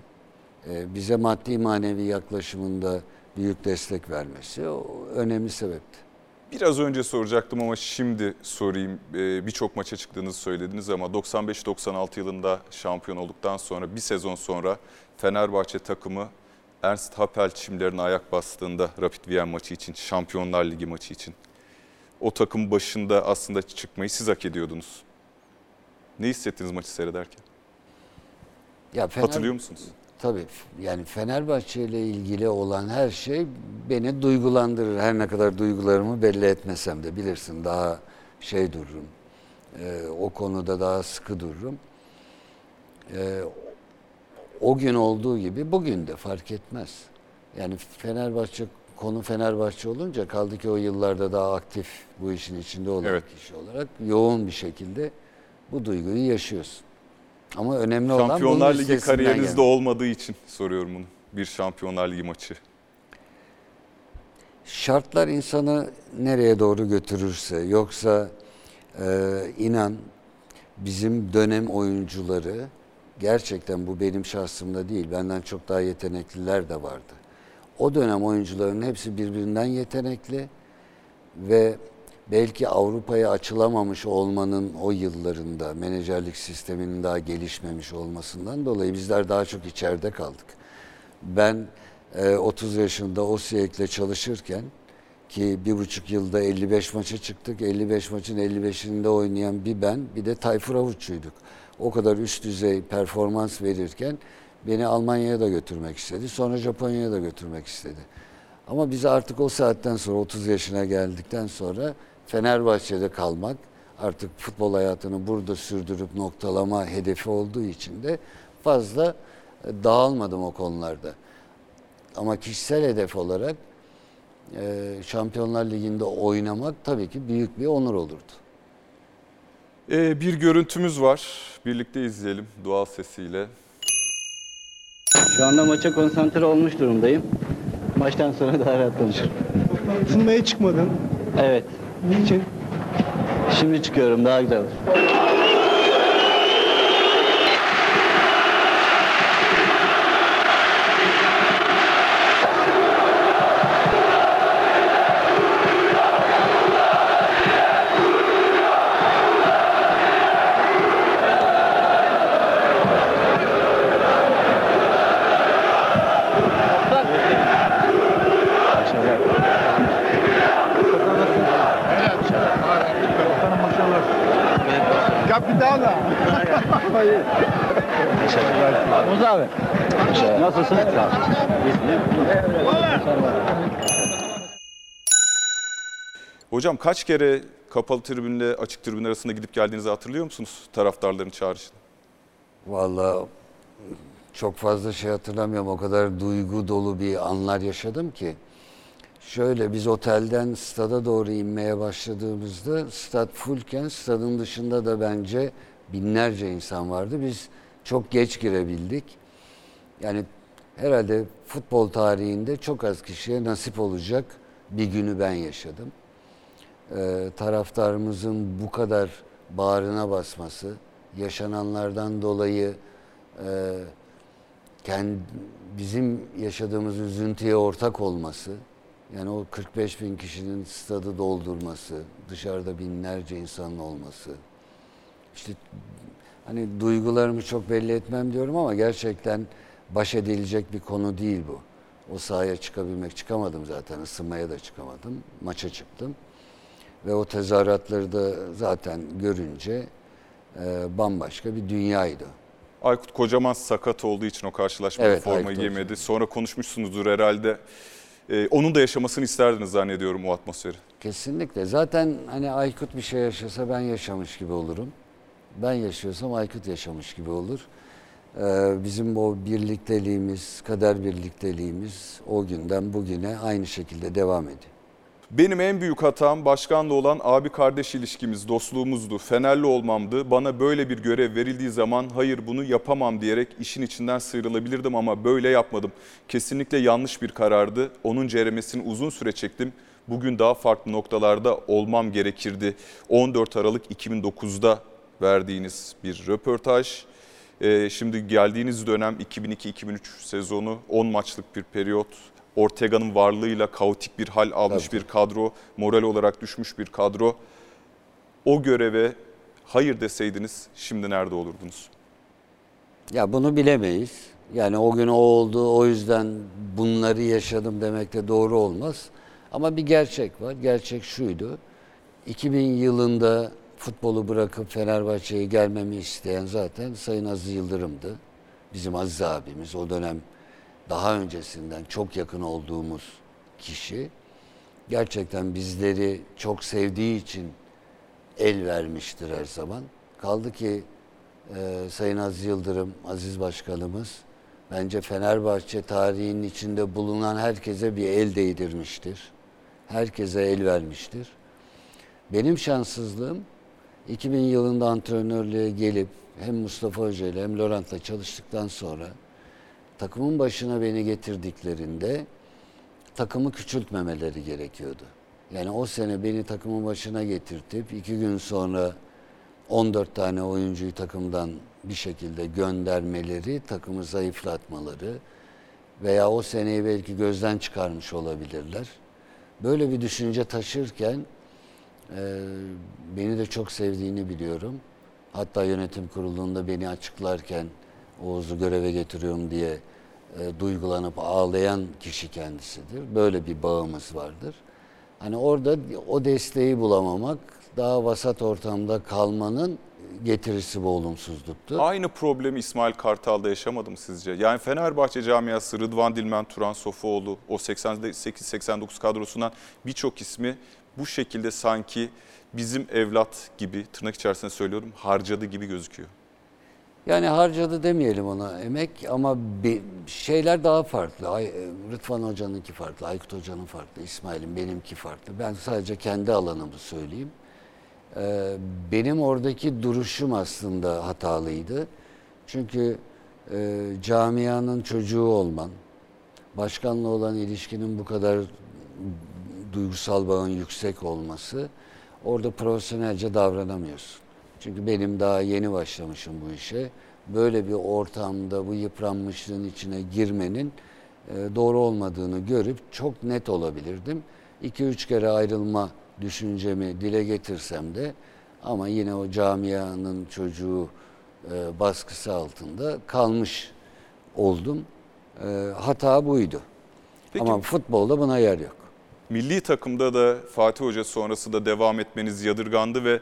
bize maddi manevi yaklaşımında büyük destek vermesi o önemli sebepti. Biraz önce soracaktım ama şimdi sorayım. Birçok maça çıktığınızı söylediniz ama 95-96 yılında şampiyon olduktan sonra bir sezon sonra Fenerbahçe takımı Ernst Happel çimlerine ayak bastığında Rapid Wien maçı için, Şampiyonlar Ligi maçı için o takım başında aslında çıkmayı siz hak ediyordunuz. Ne hissettiniz maçı seyrederken? Hatırlıyor musunuz? Tabii yani Fenerbahçe ile ilgili olan her şey beni duygulandırır. Her ne kadar duygularımı belli etmesem de bilirsin daha dururum. O konuda daha sıkı dururum. O gün olduğu gibi bugün de fark etmez. Yani Fenerbahçe olunca kaldı ki o yıllarda daha aktif bu işin içinde olan kişi olarak yoğun bir şekilde bu duyguyu yaşıyorsun. Ama önemli olan Şampiyonlar Ligi kariyerinizde olmadığı için soruyorum bunu. Bir Şampiyonlar Ligi maçı. Şartlar insanı nereye doğru götürürse yoksa inan bizim dönem oyuncuları gerçekten bu benim şahsımda değil. Benden çok daha yetenekliler de vardı. O dönem oyuncuların hepsi birbirinden yetenekli ve belki Avrupa'ya açılamamış olmanın o yıllarında menajerlik sisteminin daha gelişmemiş olmasından dolayı bizler daha çok içeride kaldık. Ben 30 yaşında OSİEK'le çalışırken ki 1,5 yılda 55 maça çıktık. 55 maçın 55'inde oynayan bir ben bir de Tayfur Avutçu'yduk. O kadar üst düzey performans verirken beni Almanya'ya da götürmek istedi. Sonra Japonya'ya da götürmek istedi. Ama biz artık o saatten sonra 30 yaşına geldikten sonra Fenerbahçe'de kalmak artık futbol hayatını burada sürdürüp noktalama hedefi olduğu için de fazla dağılmadım o konularda. Ama kişisel hedef olarak Şampiyonlar Ligi'nde oynamak tabii ki büyük bir onur olurdu. Bir görüntümüz var. Birlikte izleyelim doğal sesiyle. Şu anda maça konsantre olmuş durumdayım. Maçtan sonra daha rahat konuşurum. Isınmaya çıkmadın. Evet. Niçin? Şimdi çıkıyorum, daha güzel olur. Hocam kaç kere kapalı tribünle açık tribün arasında gidip geldiğinizi hatırlıyor musunuz taraftarların çağrışını? Vallahi çok fazla şey hatırlamıyorum. O kadar duygu dolu bir anlar yaşadım ki. Şöyle biz otelden stada doğru inmeye başladığımızda stad fullken stadın dışında da bence binlerce insan vardı. Biz çok geç girebildik. Yani herhalde futbol tarihinde çok az kişiye nasip olacak bir günü ben yaşadım. Taraftarımızın bu kadar bağrına basması, yaşananlardan dolayı bizim yaşadığımız üzüntüye ortak olması, yani o 45 bin kişinin stadı doldurması, dışarıda binlerce insanın olması. İşte hani duygularımı çok belli etmem diyorum ama gerçekten baş edilecek bir konu değil bu. O sahaya çıkabilmek, çıkamadım zaten, ısınmaya da çıkamadım, maça çıktım. Ve o tezahüratları da zaten görünce bambaşka bir dünyaydı. Aykut Kocaman sakat olduğu için o karşılaşmada evet, formayı yemedi. Sonra konuşmuşsunuzdur herhalde. Onun da yaşamasını isterdiniz zannediyorum o atmosferi. Kesinlikle. Zaten hani Aykut bir şey yaşasa ben yaşamış gibi olurum. Ben yaşıyorsam Aykut yaşamış gibi olur. Bizim o birlikteliğimiz, kader birlikteliğimiz o günden bugüne aynı şekilde devam ediyor. Benim en büyük hatam başkanla olan abi kardeş ilişkimiz, dostluğumuzdu. Fenerli olmamdı. Bana böyle bir görev verildiği zaman hayır bunu yapamam diyerek işin içinden sıyrılabilirdim ama böyle yapmadım. Kesinlikle yanlış bir karardı. Onun ceremesini uzun süre çektim. Bugün daha farklı noktalarda olmam gerekirdi. 14 Aralık 2009'da verdiğiniz bir röportaj. Şimdi geldiğiniz dönem 2002-2003 sezonu 10 maçlık bir periyot. Ortega'nın varlığıyla kaotik bir hal almış bir kadro, moral olarak düşmüş bir kadro. O göreve hayır deseydiniz şimdi nerede olurdunuz? Ya bunu bilemeyiz. Yani o gün o oldu, o yüzden bunları yaşadım demek de doğru olmaz. Ama bir gerçek var. Gerçek şuydu. 2000 yılında futbolu bırakıp Fenerbahçe'ye gelmemi isteyen zaten Sayın Aziz Yıldırım'dı. Bizim Aziz abimiz o dönem. Daha öncesinden çok yakın olduğumuz kişi gerçekten bizleri çok sevdiği için el vermiştir her zaman. Kaldı ki Sayın Aziz Yıldırım, Aziz Başkanımız bence Fenerbahçe tarihinin içinde bulunan herkese bir el değdirmiştir. Herkese el vermiştir. Benim şanssızlığım 2000 yılında antrenörlüğe gelip hem Mustafa Hoca ile hem Lorant'la çalıştıktan sonra takımın başına beni getirdiklerinde takımı küçültmemeleri gerekiyordu. Yani o sene beni takımın başına getirtip 2 gün sonra 14 tane oyuncuyu takımdan bir şekilde göndermeleri, takımı zayıflatmaları veya o seneyi belki gözden çıkarmış olabilirler. Böyle bir düşünce taşırken beni de çok sevdiğini biliyorum. Hatta yönetim kurulunda beni açıklarken Oğuz'u göreve getiriyorum diye duygulanıp ağlayan kişi kendisidir. Böyle bir bağımız vardır. Hani orada o desteği bulamamak, daha vasat ortamda kalmanın getirisi bu olumsuzluktu. Aynı problemi İsmail Kartal'da yaşamadı mı sizce? Yani Fenerbahçe camiası, Rıdvan Dilmen, Turan Sofuoğlu, o 88-89 kadrosundan birçok ismi bu şekilde sanki bizim evlat gibi, tırnak içerisinde söylüyorum, harcadı gibi gözüküyor. Yani harcadı demeyelim ona emek ama şeyler daha farklı. Rıdvan Hoca'nınki farklı, Aykut Hoca'nın farklı, İsmail'in benimki farklı. Ben sadece kendi alanımı söyleyeyim. Benim oradaki duruşum aslında hatalıydı. Çünkü camianın çocuğu olman, başkanla olan ilişkinin bu kadar duygusal bağın yüksek olması, orada profesyonelce davranamıyorsun. Çünkü benim daha yeni başlamışım bu işe. Böyle bir ortamda bu yıpranmışlığın içine girmenin doğru olmadığını görüp çok net olabilirdim. 2-3 kere ayrılma düşüncemi dile getirsem de ama yine o camianın çocuğu baskısı altında kalmış oldum. Hata buydu. Peki. Ama futbolda buna yer yok. Milli takımda da Fatih Hoca sonrası da devam etmeniz yadırgandı ve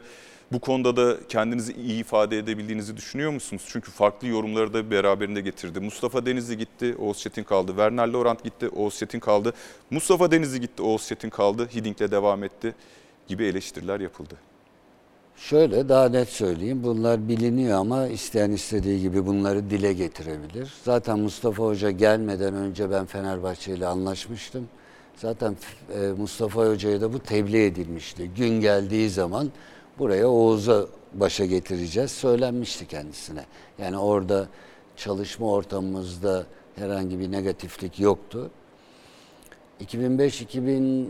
bu konuda da kendinizi iyi ifade edebildiğinizi düşünüyor musunuz? Çünkü farklı yorumları da beraberinde getirdi. Mustafa Denizli gitti, Oğuz Çetin kaldı. Werner Lorant gitti, Oğuz Çetin kaldı. Mustafa Denizli gitti, Oğuz Çetin kaldı. Hiddink'le devam etti gibi eleştiriler yapıldı. Şöyle daha net söyleyeyim. Bunlar biliniyor ama isteyen istediği gibi bunları dile getirebilir. Zaten Mustafa Hoca gelmeden önce ben Fenerbahçe ile anlaşmıştım. Zaten Mustafa Hoca'ya da bu tebliğ edilmişti. Gün geldiği zaman buraya Oğuz'u başa getireceğiz. Söylenmişti kendisine. Yani orada çalışma ortamımızda herhangi bir negatiflik yoktu. 2005-2010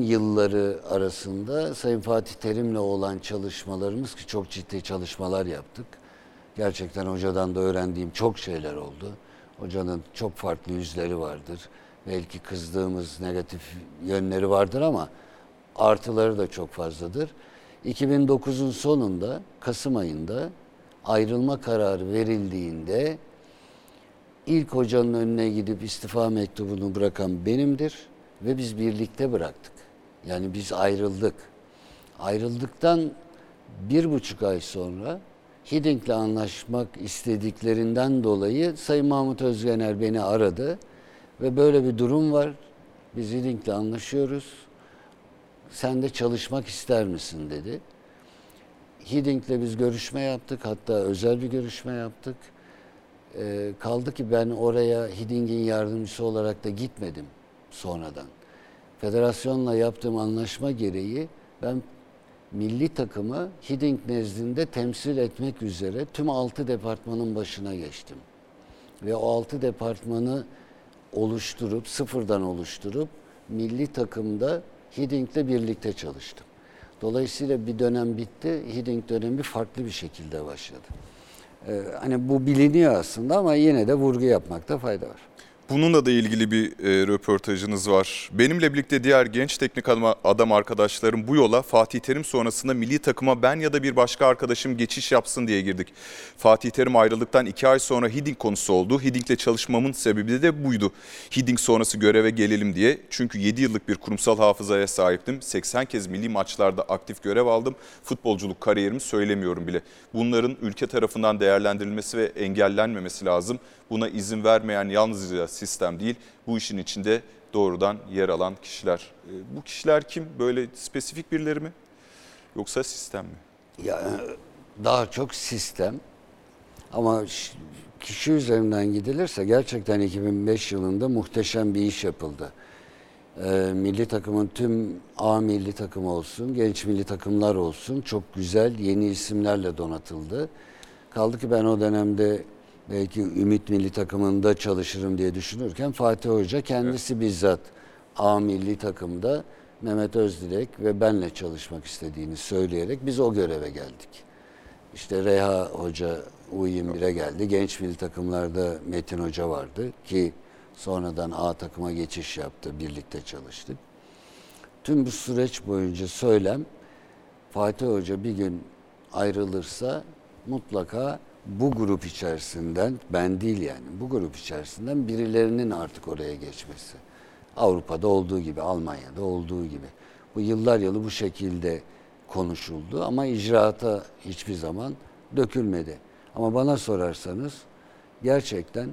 yılları arasında Sayın Fatih Terim'le olan çalışmalarımız ki çok ciddi çalışmalar yaptık. Gerçekten hocadan da öğrendiğim çok şeyler oldu. Hocanın çok farklı yüzleri vardır. Belki kızdığımız negatif yönleri vardır ama artıları da çok fazladır. 2009'un sonunda, Kasım ayında ayrılma kararı verildiğinde ilk hocanın önüne gidip istifa mektubunu bırakan benimdir ve biz birlikte bıraktık. Yani biz ayrıldık. Ayrıldıktan 1,5 ay sonra Hiddink'le anlaşmak istediklerinden dolayı Sayın Mahmut Özgener beni aradı ve böyle bir durum var. Biz Hiddink'le anlaşıyoruz. Sen de çalışmak ister misin dedi. Hiddink'le biz görüşme yaptık. Hatta özel bir görüşme yaptık. Kaldı ki ben oraya Hiddink'in yardımcısı olarak da gitmedim sonradan. Federasyonla yaptığım anlaşma gereği ben milli takımı Hiddink nezdinde temsil etmek üzere tüm 6 departmanın başına geçtim. Ve o 6 departmanı oluşturup, sıfırdan oluşturup milli takımda Hiddink'le birlikte çalıştım. Dolayısıyla bir dönem bitti. Hiddink dönemi farklı bir şekilde başladı. Hani bu biliniyor aslında ama yine de vurgu yapmakta fayda var. Bununla da ilgili bir röportajınız var. Benimle birlikte diğer genç teknik adam arkadaşlarım bu yola Fatih Terim sonrasında milli takıma ben ya da bir başka arkadaşım geçiş yapsın diye girdik. Fatih Terim ayrıldıktan 2 ay sonra Hiddink konusu oldu. Hiddink'le çalışmamın sebebi de buydu. Hiddink sonrası göreve gelelim diye. Çünkü 7 yıllık bir kurumsal hafızaya sahiptim. 80 kez milli maçlarda aktif görev aldım. Futbolculuk kariyerimi söylemiyorum bile. Bunların ülke tarafından değerlendirilmesi ve engellenmemesi lazım. Buna izin vermeyen yalnızca sistem değil, bu işin içinde doğrudan yer alan kişiler. Bu kişiler kim? Böyle spesifik birileri mi? Yoksa sistem mi? Ya, daha çok sistem. Ama kişi üzerinden gidilirse gerçekten 2005 yılında muhteşem bir iş yapıldı. Milli takımın tüm A milli takımı olsun, genç milli takımlar olsun çok güzel yeni isimlerle donatıldı. Kaldı ki ben o dönemde belki Ümit milli takımında çalışırım diye düşünürken Fatih Hoca kendisi bizzat A milli takımda Mehmet Özdilek ve benle çalışmak istediğini söyleyerek biz o göreve geldik. İşte Reha Hoca U21'e geldi. Genç milli takımlarda Metin Hoca vardı ki sonradan A takıma geçiş yaptı. Birlikte çalıştık. Tüm bu süreç boyunca söylem Fatih Hoca bir gün ayrılırsa mutlaka bu grup içerisinden, ben değil yani, bu grup içerisinden birilerinin artık oraya geçmesi. Avrupa'da olduğu gibi, Almanya'da olduğu gibi. Bu yıllar yılı bu şekilde konuşuldu ama icraata hiçbir zaman dökülmedi. Ama bana sorarsanız gerçekten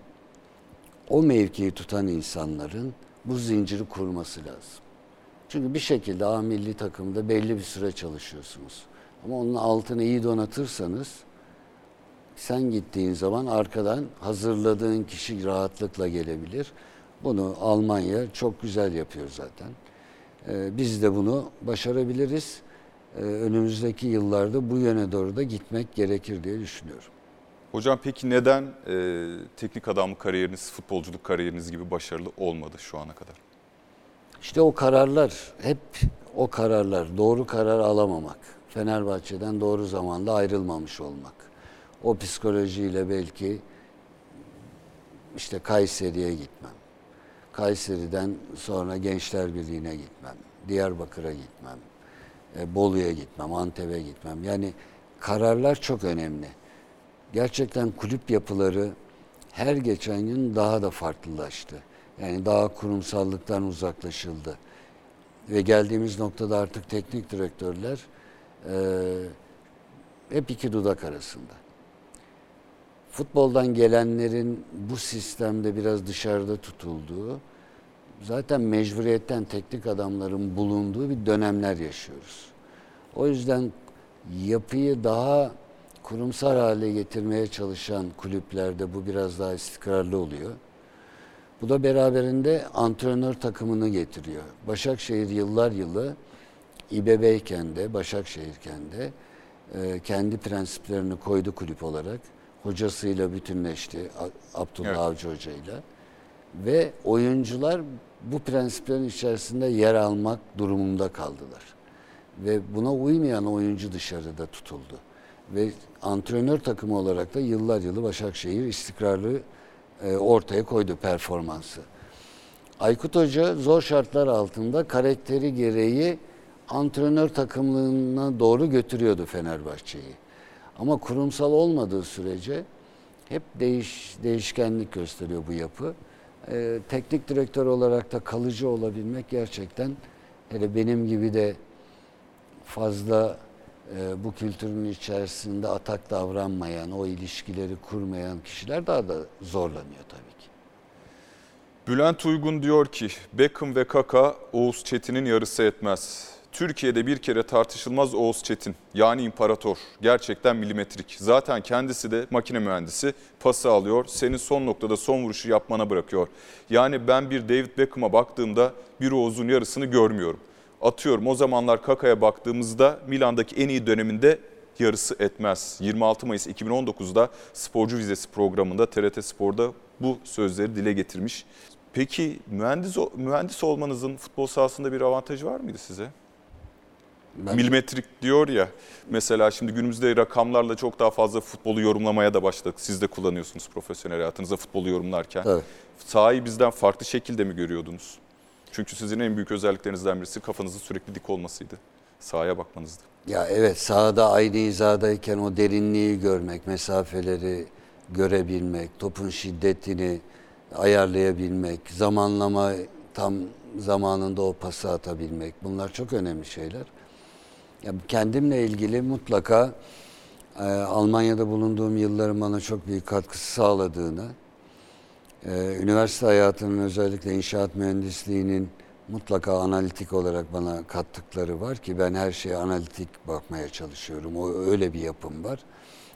o mevkiyi tutan insanların bu zinciri kurması lazım. Çünkü bir şekilde A milli takımda belli bir süre çalışıyorsunuz. Ama onun altını iyi donatırsanız Sen gittiğin zaman arkadan hazırladığın kişi rahatlıkla gelebilir. Bunu Almanya çok güzel yapıyor zaten. Biz de bunu başarabiliriz. Önümüzdeki yıllarda bu yöne doğru da gitmek gerekir diye düşünüyorum. Hocam peki neden teknik adamlık kariyeriniz, futbolculuk kariyeriniz gibi başarılı olmadı şu ana kadar? İşte o kararlar, hep o kararlar, doğru karar alamamak, Fenerbahçe'den doğru zamanda ayrılmamış olmak. O psikolojiyle belki işte Kayseri'ye gitmem, Kayseri'den sonra Gençler Birliği'ne gitmem, Diyarbakır'a gitmem, Bolu'ya gitmem, Antep'e gitmem. Yani kararlar çok önemli. Gerçekten kulüp yapıları her geçen gün daha da farklılaştı. Yani daha kurumsallıktan uzaklaşıldı. Ve geldiğimiz noktada artık teknik direktörler hep iki dudak arasında. Futboldan gelenlerin bu sistemde biraz dışarıda tutulduğu, zaten mecburiyetten teknik adamların bulunduğu bir dönemler yaşıyoruz. O yüzden yapıyı daha kurumsal hale getirmeye çalışan kulüplerde bu biraz daha istikrarlı oluyor. Bu da beraberinde antrenör takımını getiriyor. Başakşehir yıllar yılı İBB'yken de, Başakşehir'ken de kendi prensiplerini koydu kulüp olarak. Hocasıyla bütünleşti, Abdullah evet. Avcı hocayla. Ve oyuncular bu prensiplerin içerisinde yer almak durumunda kaldılar. Ve buna uymayan oyuncu dışarıda tutuldu. Ve antrenör takımı olarak da yıllar yılı Başakşehir istikrarlı ortaya koydu performansı. Aykut Hoca zor şartlar altında karakteri gereği antrenör takımlığına doğru götürüyordu Fenerbahçe'yi. Ama kurumsal olmadığı sürece hep değişkenlik gösteriyor bu yapı. Teknik direktör olarak da kalıcı olabilmek gerçekten, hele benim gibi de fazla bu kültürün içerisinde atak davranmayan, o ilişkileri kurmayan kişiler daha da zorlanıyor tabii ki. Bülent Uygun diyor ki, Beckham ve Kaka Oğuz Çetin'in yarısı etmez. Türkiye'de bir kere tartışılmaz Oğuz Çetin, yani imparator, gerçekten milimetrik. Zaten kendisi de makine mühendisi, pası alıyor, senin son noktada son vuruşu yapmana bırakıyor. Yani ben bir David Beckham'a baktığımda bir Oğuz'un yarısını görmüyorum. Atıyorum o zamanlar Kaka'ya baktığımızda Milan'daki en iyi döneminde yarısı etmez. 26 Mayıs 2019'da sporcu vizesi programında TRT Spor'da bu sözleri dile getirmiş. Peki mühendis olmanızın futbol sahasında bir avantajı var mıydı size? Milimetrik diyor ya, mesela şimdi günümüzde rakamlarla çok daha fazla futbolu yorumlamaya da başladık. Siz de kullanıyorsunuz profesyonel hayatınızda futbolu yorumlarken. Evet. Sahayı bizden farklı şekilde mi görüyordunuz? Çünkü sizin en büyük özelliklerinizden birisi kafanızın sürekli dik olmasıydı. Sahaya bakmanızdı. Ya evet, sahada aynı hizadayken o derinliği görmek, mesafeleri görebilmek, topun şiddetini ayarlayabilmek, zamanlama tam zamanında o pası atabilmek, bunlar çok önemli şeyler. Ya kendimle ilgili mutlaka Almanya'da bulunduğum yılların bana çok büyük katkısı sağladığını, üniversite hayatının özellikle inşaat mühendisliğinin mutlaka analitik olarak bana kattıkları var ki ben her şeye analitik bakmaya çalışıyorum. O öyle bir yapım var.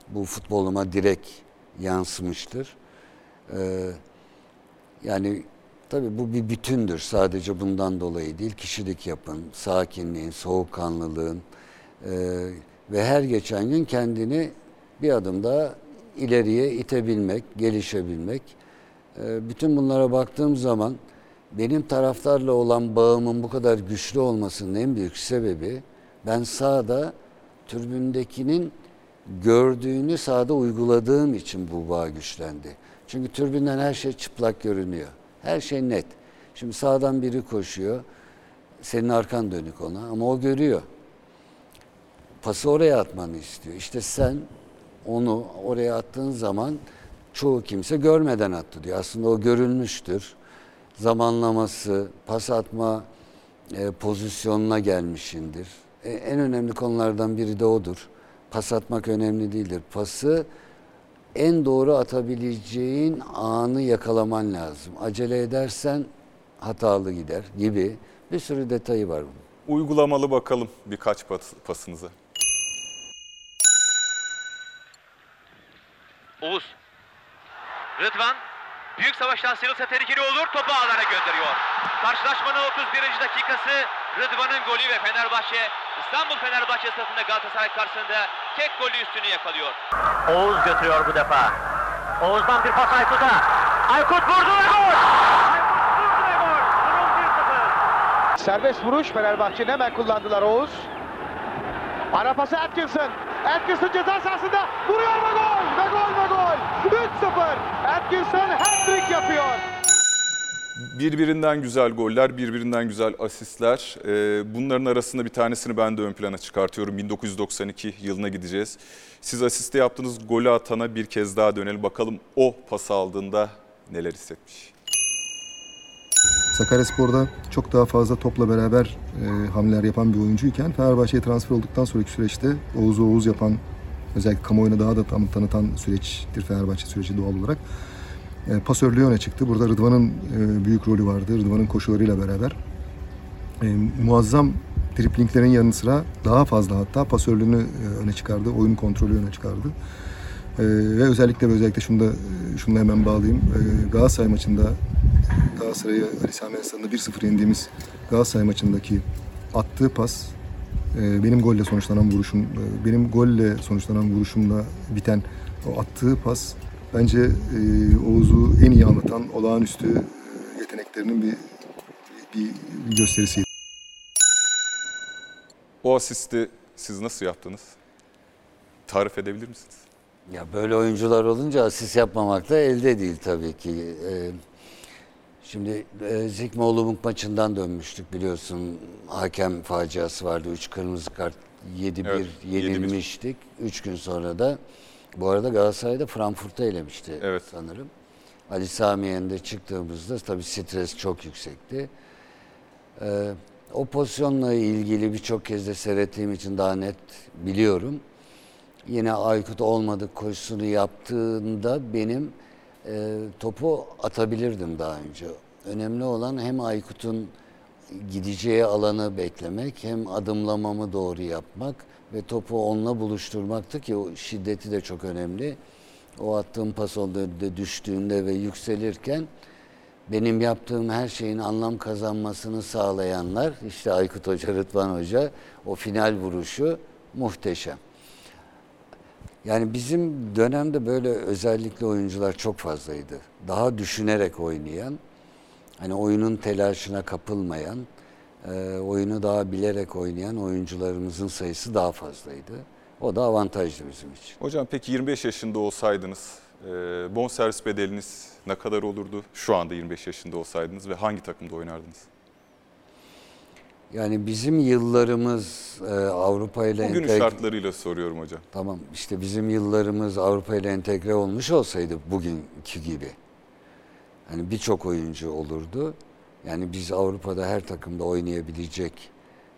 Bu futboluma direkt yansımıştır. Yani tabii bu bir bütündür, sadece bundan dolayı değil. Kişilik yapın, sakinliğin, soğukkanlılığın ve her geçen gün kendini bir adım daha ileriye itebilmek, gelişebilmek. Bütün bunlara baktığım zaman benim taraftarla olan bağımın bu kadar güçlü olmasının en büyük sebebi, ben sahada tribündekinin gördüğünü sahada uyguladığım için bu bağ güçlendi. Çünkü tribünden her şey çıplak görünüyor. Her şey net. Şimdi sağdan biri koşuyor. Senin arkan dönük ona ama o görüyor. Pası oraya atmanı istiyor. İşte sen onu oraya attığın zaman çoğu kimse görmeden attı diyor. Aslında o görülmüştür. Zamanlaması, pas atma pozisyonuna gelmişindir. En önemli konulardan biri de odur. Pas atmak önemli değildir. Pası en doğru atabileceğin anı yakalaman lazım. Acele edersen hatalı gider gibi bir sürü detayı var bunun. Uygulamalı bakalım birkaç pasınıza. Oğuz. Rıdvan. Büyük savaştan sıyrılsa tehlikeli olur. Topu ağlara gönderiyor. Karşılaşmanın 31. dakikası Rıdvan'ın golü ve Fenerbahçe, İstanbul Fenerbahçe safında Galatasaray karşısında tek golü üstünü yakalıyor. Oğuz götürüyor bu defa. Oğuz'dan bir pas Aykut'a. Aykut vurdu ve gol! Durum 1-0. Serbest vuruş Fenerbahçe'nin hemen kullandılar Oğuz. Ara pası Atkinson. Atkinson ceza sahasında vuruyor ve gol! Ve gol ve gol! 3-0. Atkinson hat-trick yapıyor. Birbirinden güzel goller, birbirinden güzel asistler. Bunların arasında bir tanesini ben de ön plana çıkartıyorum. 1992 yılına gideceğiz. Siz asiste yaptığınız golü atana bir kez daha dönelim. Bakalım o pası aldığında neler hissetmiş. Sakaryaspor'da çok daha fazla topla beraber hamleler yapan bir oyuncuyken Fenerbahçe'ye transfer olduktan sonraki süreçte Oğuz yapan, özellikle kamuoyuna daha da tanıtan süreçtir Fenerbahçe süreci doğal olarak. Pasörlüğü öne çıktı. Burada Rıdvan'ın büyük rolü vardı. Rıdvan'ın koşularıyla beraber. Muazzam driplinglerin yanı sıra daha fazla hatta pasörlüğünü öne çıkardı. Oyun kontrolü öne çıkardı. Ve özellikle şunu da hemen bağlayayım. Galatasaray maçında, Galatasaray'ı Ali Sami Yen'de 1-0 yendiğimiz Galatasaray maçındaki attığı pas benim golle sonuçlanan vuruşumla biten o attığı pas bence Oğuz'u en iyi anlatan olağanüstü yeteneklerinin bir gösterisiydi. O asisti siz nasıl yaptınız? Tarif edebilir misiniz? Ya böyle oyuncular olunca asist yapmamak da elde değil tabii ki. Şimdi Zikmoğlu maçından dönmüştük biliyorsun. Hakem faciası vardı. 3 kırmızı kart, 7-1 evet, yenilmiştik. 3 gün sonra da bu arada Galatasaray'da Frankfurt'ta elemişti evet, sanırım. Ali Sami Yen'de çıktığımızda tabii stres çok yüksekti. O pozisyonla ilgili birçok kez de seyrettiğim için daha net biliyorum. Yine Aykut olmadık koşusunu yaptığında benim topu atabilirdim daha önce. Önemli olan hem Aykut'un gideceği alanı beklemek, hem adımlamamı doğru yapmak ve topu onunla buluşturmaktı ki o şiddeti de çok önemli. O attığım pas olduğunda düştüğünde ve yükselirken benim yaptığım her şeyin anlam kazanmasını sağlayanlar işte Aykut Hoca, Rıdvan Hoca, o final vuruşu muhteşem. Yani bizim dönemde böyle özellikle oyuncular çok fazlaydı. Daha düşünerek oynayan, hani oyunun telaşına kapılmayan, oyunu daha bilerek oynayan oyuncularımızın sayısı daha fazlaydı. O da avantajdı bizim için. Hocam peki 25 yaşında olsaydınız bonservis bedeliniz ne kadar olurdu? Şu anda 25 yaşında olsaydınız ve hangi takımda oynardınız? Yani bizim yıllarımız Avrupa ile entegre... Bugünün şartlarıyla soruyorum hocam. Tamam işte bizim yıllarımız Avrupa ile entegre olmuş olsaydı bugünkü gibi. Hani birçok oyuncu olurdu. Yani biz Avrupa'da her takımda oynayabilecek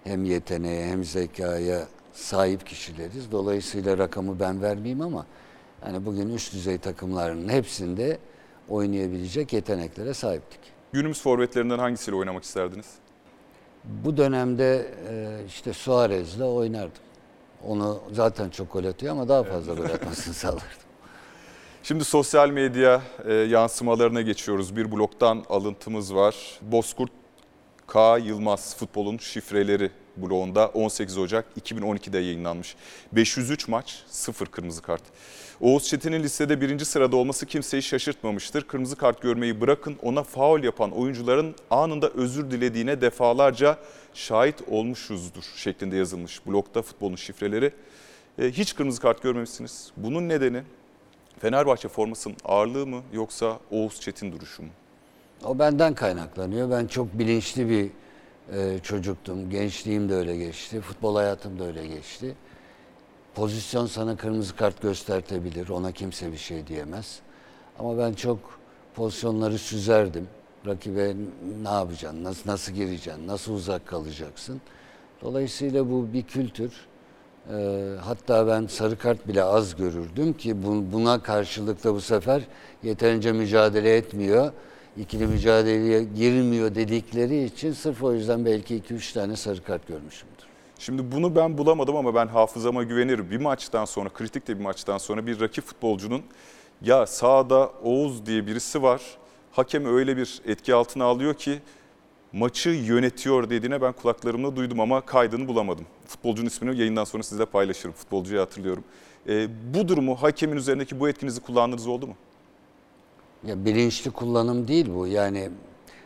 hem yeteneğe hem zekaya sahip kişileriz. Dolayısıyla rakamı ben vermeyeyim ama yani bugün üst düzey takımların hepsinde oynayabilecek yeteneklere sahiptik. Günümüz forvetlerinden hangisiyle oynamak isterdiniz? Bu dönemde işte Suarez'le oynardım. Onu zaten çok gol atıyor ama daha fazla gol atmasını sağlardım. Şimdi sosyal medya yansımalarına geçiyoruz. Bir bloktan alıntımız var. Bozkurt K. Yılmaz Futbol'un Şifreleri bloğunda 18 Ocak 2012'de yayınlanmış. 503 maç 0 kırmızı kart. Oğuz Çetin'in listede 1. sırada olması kimseyi şaşırtmamıştır. Kırmızı kart görmeyi bırakın, ona faul yapan oyuncuların anında özür dilediğine defalarca şahit olmuşuzdur şeklinde yazılmış. Blokta Futbol'un Şifreleri. Hiç kırmızı kart görmemişsiniz. Bunun nedeni? Fenerbahçe formasının ağırlığı mı yoksa Oğuz Çetin duruşu mu? O benden kaynaklanıyor. Ben çok bilinçli bir çocuktum. Gençliğim de öyle geçti. Futbol hayatım da öyle geçti. Pozisyon sana kırmızı kart göstertebilir. Ona kimse bir şey diyemez. Ama ben çok pozisyonları süzerdim. Rakibe ne yapacaksın, nasıl gireceksin, nasıl uzak kalacaksın. Dolayısıyla bu bir kültür. Hatta ben sarı kart bile az görürdüm ki buna karşılık da bu sefer yeterince mücadele etmiyor. İkili mücadeleye girmiyor dedikleri için sırf o yüzden belki 2-3 tane sarı kart görmüşümdür. Şimdi bunu ben bulamadım ama ben hafızama güvenirim. Bir maçtan sonra, kritik de bir maçtan sonra bir rakip futbolcunun ya sahada Oğuz diye birisi var, hakemi öyle bir etki altına alıyor ki maçı yönetiyor dediğine ben kulaklarımla duydum ama kaydını bulamadım. Futbolcunun ismini yayından sonra sizle paylaşırım. Futbolcuyu hatırlıyorum. Bu durumu, hakemin üzerindeki bu etkinizi kullandığınız oldu mu? Ya bilinçli kullanım değil bu. Yani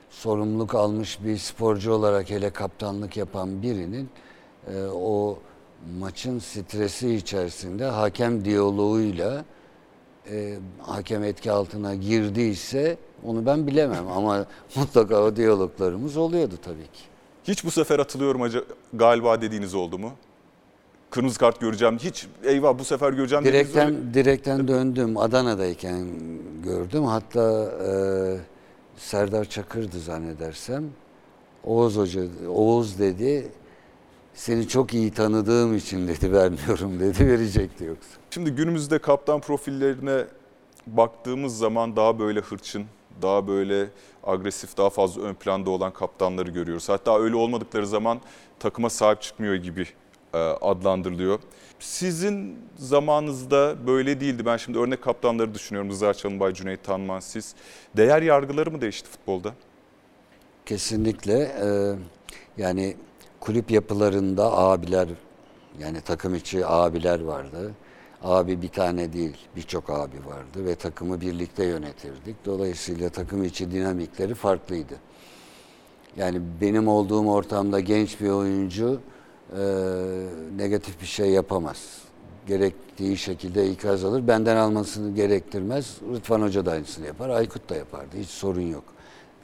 sorumluluk almış bir sporcu olarak, hele kaptanlık yapan birinin o maçın stresi içerisinde hakem diyaloğuyla hakem etki altına girdiyse onu ben bilemem ama mutlaka o diyaloglarımız oluyordu tabii ki. Hiç bu sefer atılıyorum galiba dediğiniz oldu mu? Kırmızı kart göreceğim, hiç eyvah bu sefer göreceğim dediğiniz oldu mu? Direkten döndüm, Adana'dayken gördüm. Hatta Serdar Çakır'dı zannedersem. Oğuz Hoca, Oğuz dedi, seni çok iyi tanıdığım için dedi vermiyorum dedi, verecekti yoksa. Şimdi günümüzde kaptan profillerine baktığımız zaman daha böyle hırçın, daha böyle agresif, daha fazla ön planda olan kaptanları görüyoruz. Hatta öyle olmadıkları zaman takıma sahip çıkmıyor gibi adlandırılıyor. Sizin zamanınızda böyle değildi. Ben şimdi örnek kaptanları düşünüyorum. Rıza Çalınbay, Cüneyt Tanman, siz. Değer yargıları mı değişti futbolda? Kesinlikle. Yani kulüp yapılarında abiler, yani takım içi abiler vardı. Abi bir tane değil, birçok abi vardı ve takımı birlikte yönetirdik. Dolayısıyla takım içi dinamikleri farklıydı. Yani benim olduğum ortamda genç bir oyuncu negatif bir şey yapamaz. Gerektiği şekilde ikaz alır. Benden almasını gerektirmez. Rıdvan Hoca da aynısını yapar. Aykut da yapardı. Hiç sorun yok.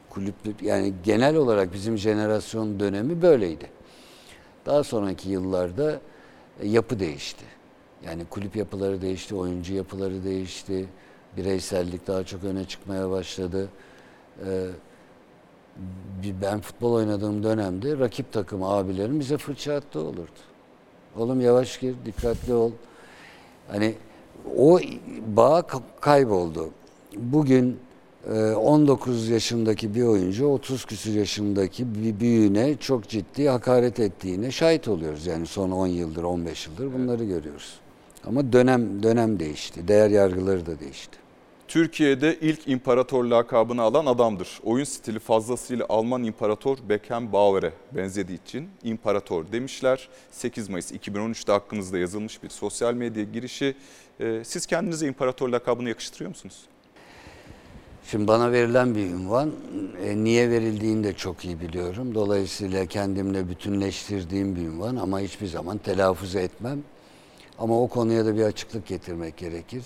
Kulüp, yani genel olarak bizim jenerasyon dönemi böyleydi. Daha sonraki yıllarda yapı değişti. Yani kulüp yapıları değişti, oyuncu yapıları değişti. Bireysellik daha çok öne çıkmaya başladı. Ben futbol oynadığım dönemde rakip takım abilerim bize fırça attı olurdu. Oğlum yavaş gir, dikkatli ol. Hani o bağ kayboldu. Bugün 19 yaşındaki bir oyuncu 30 küsur yaşındaki bir büyüğüne çok ciddi hakaret ettiğine şahit oluyoruz. Yani son 10 yıldır, 15 yıldır bunları görüyoruz. Ama dönem değişti. Değer yargıları da değişti. Türkiye'de ilk imparator lakabını alan adamdır. Oyun stili fazlasıyla Alman İmparator Beckenbauer'e benzediği için imparator demişler. 8 Mayıs 2013'te hakkınızda yazılmış bir sosyal medya girişi. Siz kendinize imparator lakabını yakıştırıyor musunuz? Şimdi bana verilen bir ünvan, niye verildiğini de çok iyi biliyorum. Dolayısıyla kendimle bütünleştirdiğim bir ünvan ama hiçbir zaman telaffuz etmem. Ama o konuya da bir açıklık getirmek gerekir.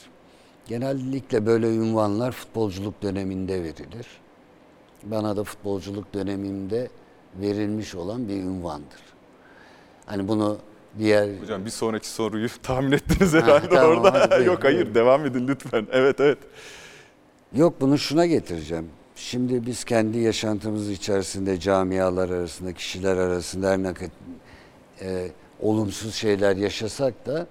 Genellikle böyle ünvanlar futbolculuk döneminde verilir. Bana da futbolculuk döneminde verilmiş olan bir ünvandır. Hani bunu diğer... Hocam bir sonraki soruyu tahmin ettiniz herhalde tamam, orada. Yok hayır, devam edin lütfen. Evet. Yok, bunu şuna getireceğim. Şimdi biz kendi yaşantımız içerisinde camialar arasında, kişiler arasında her ne kadar olumsuz şeyler yaşasak da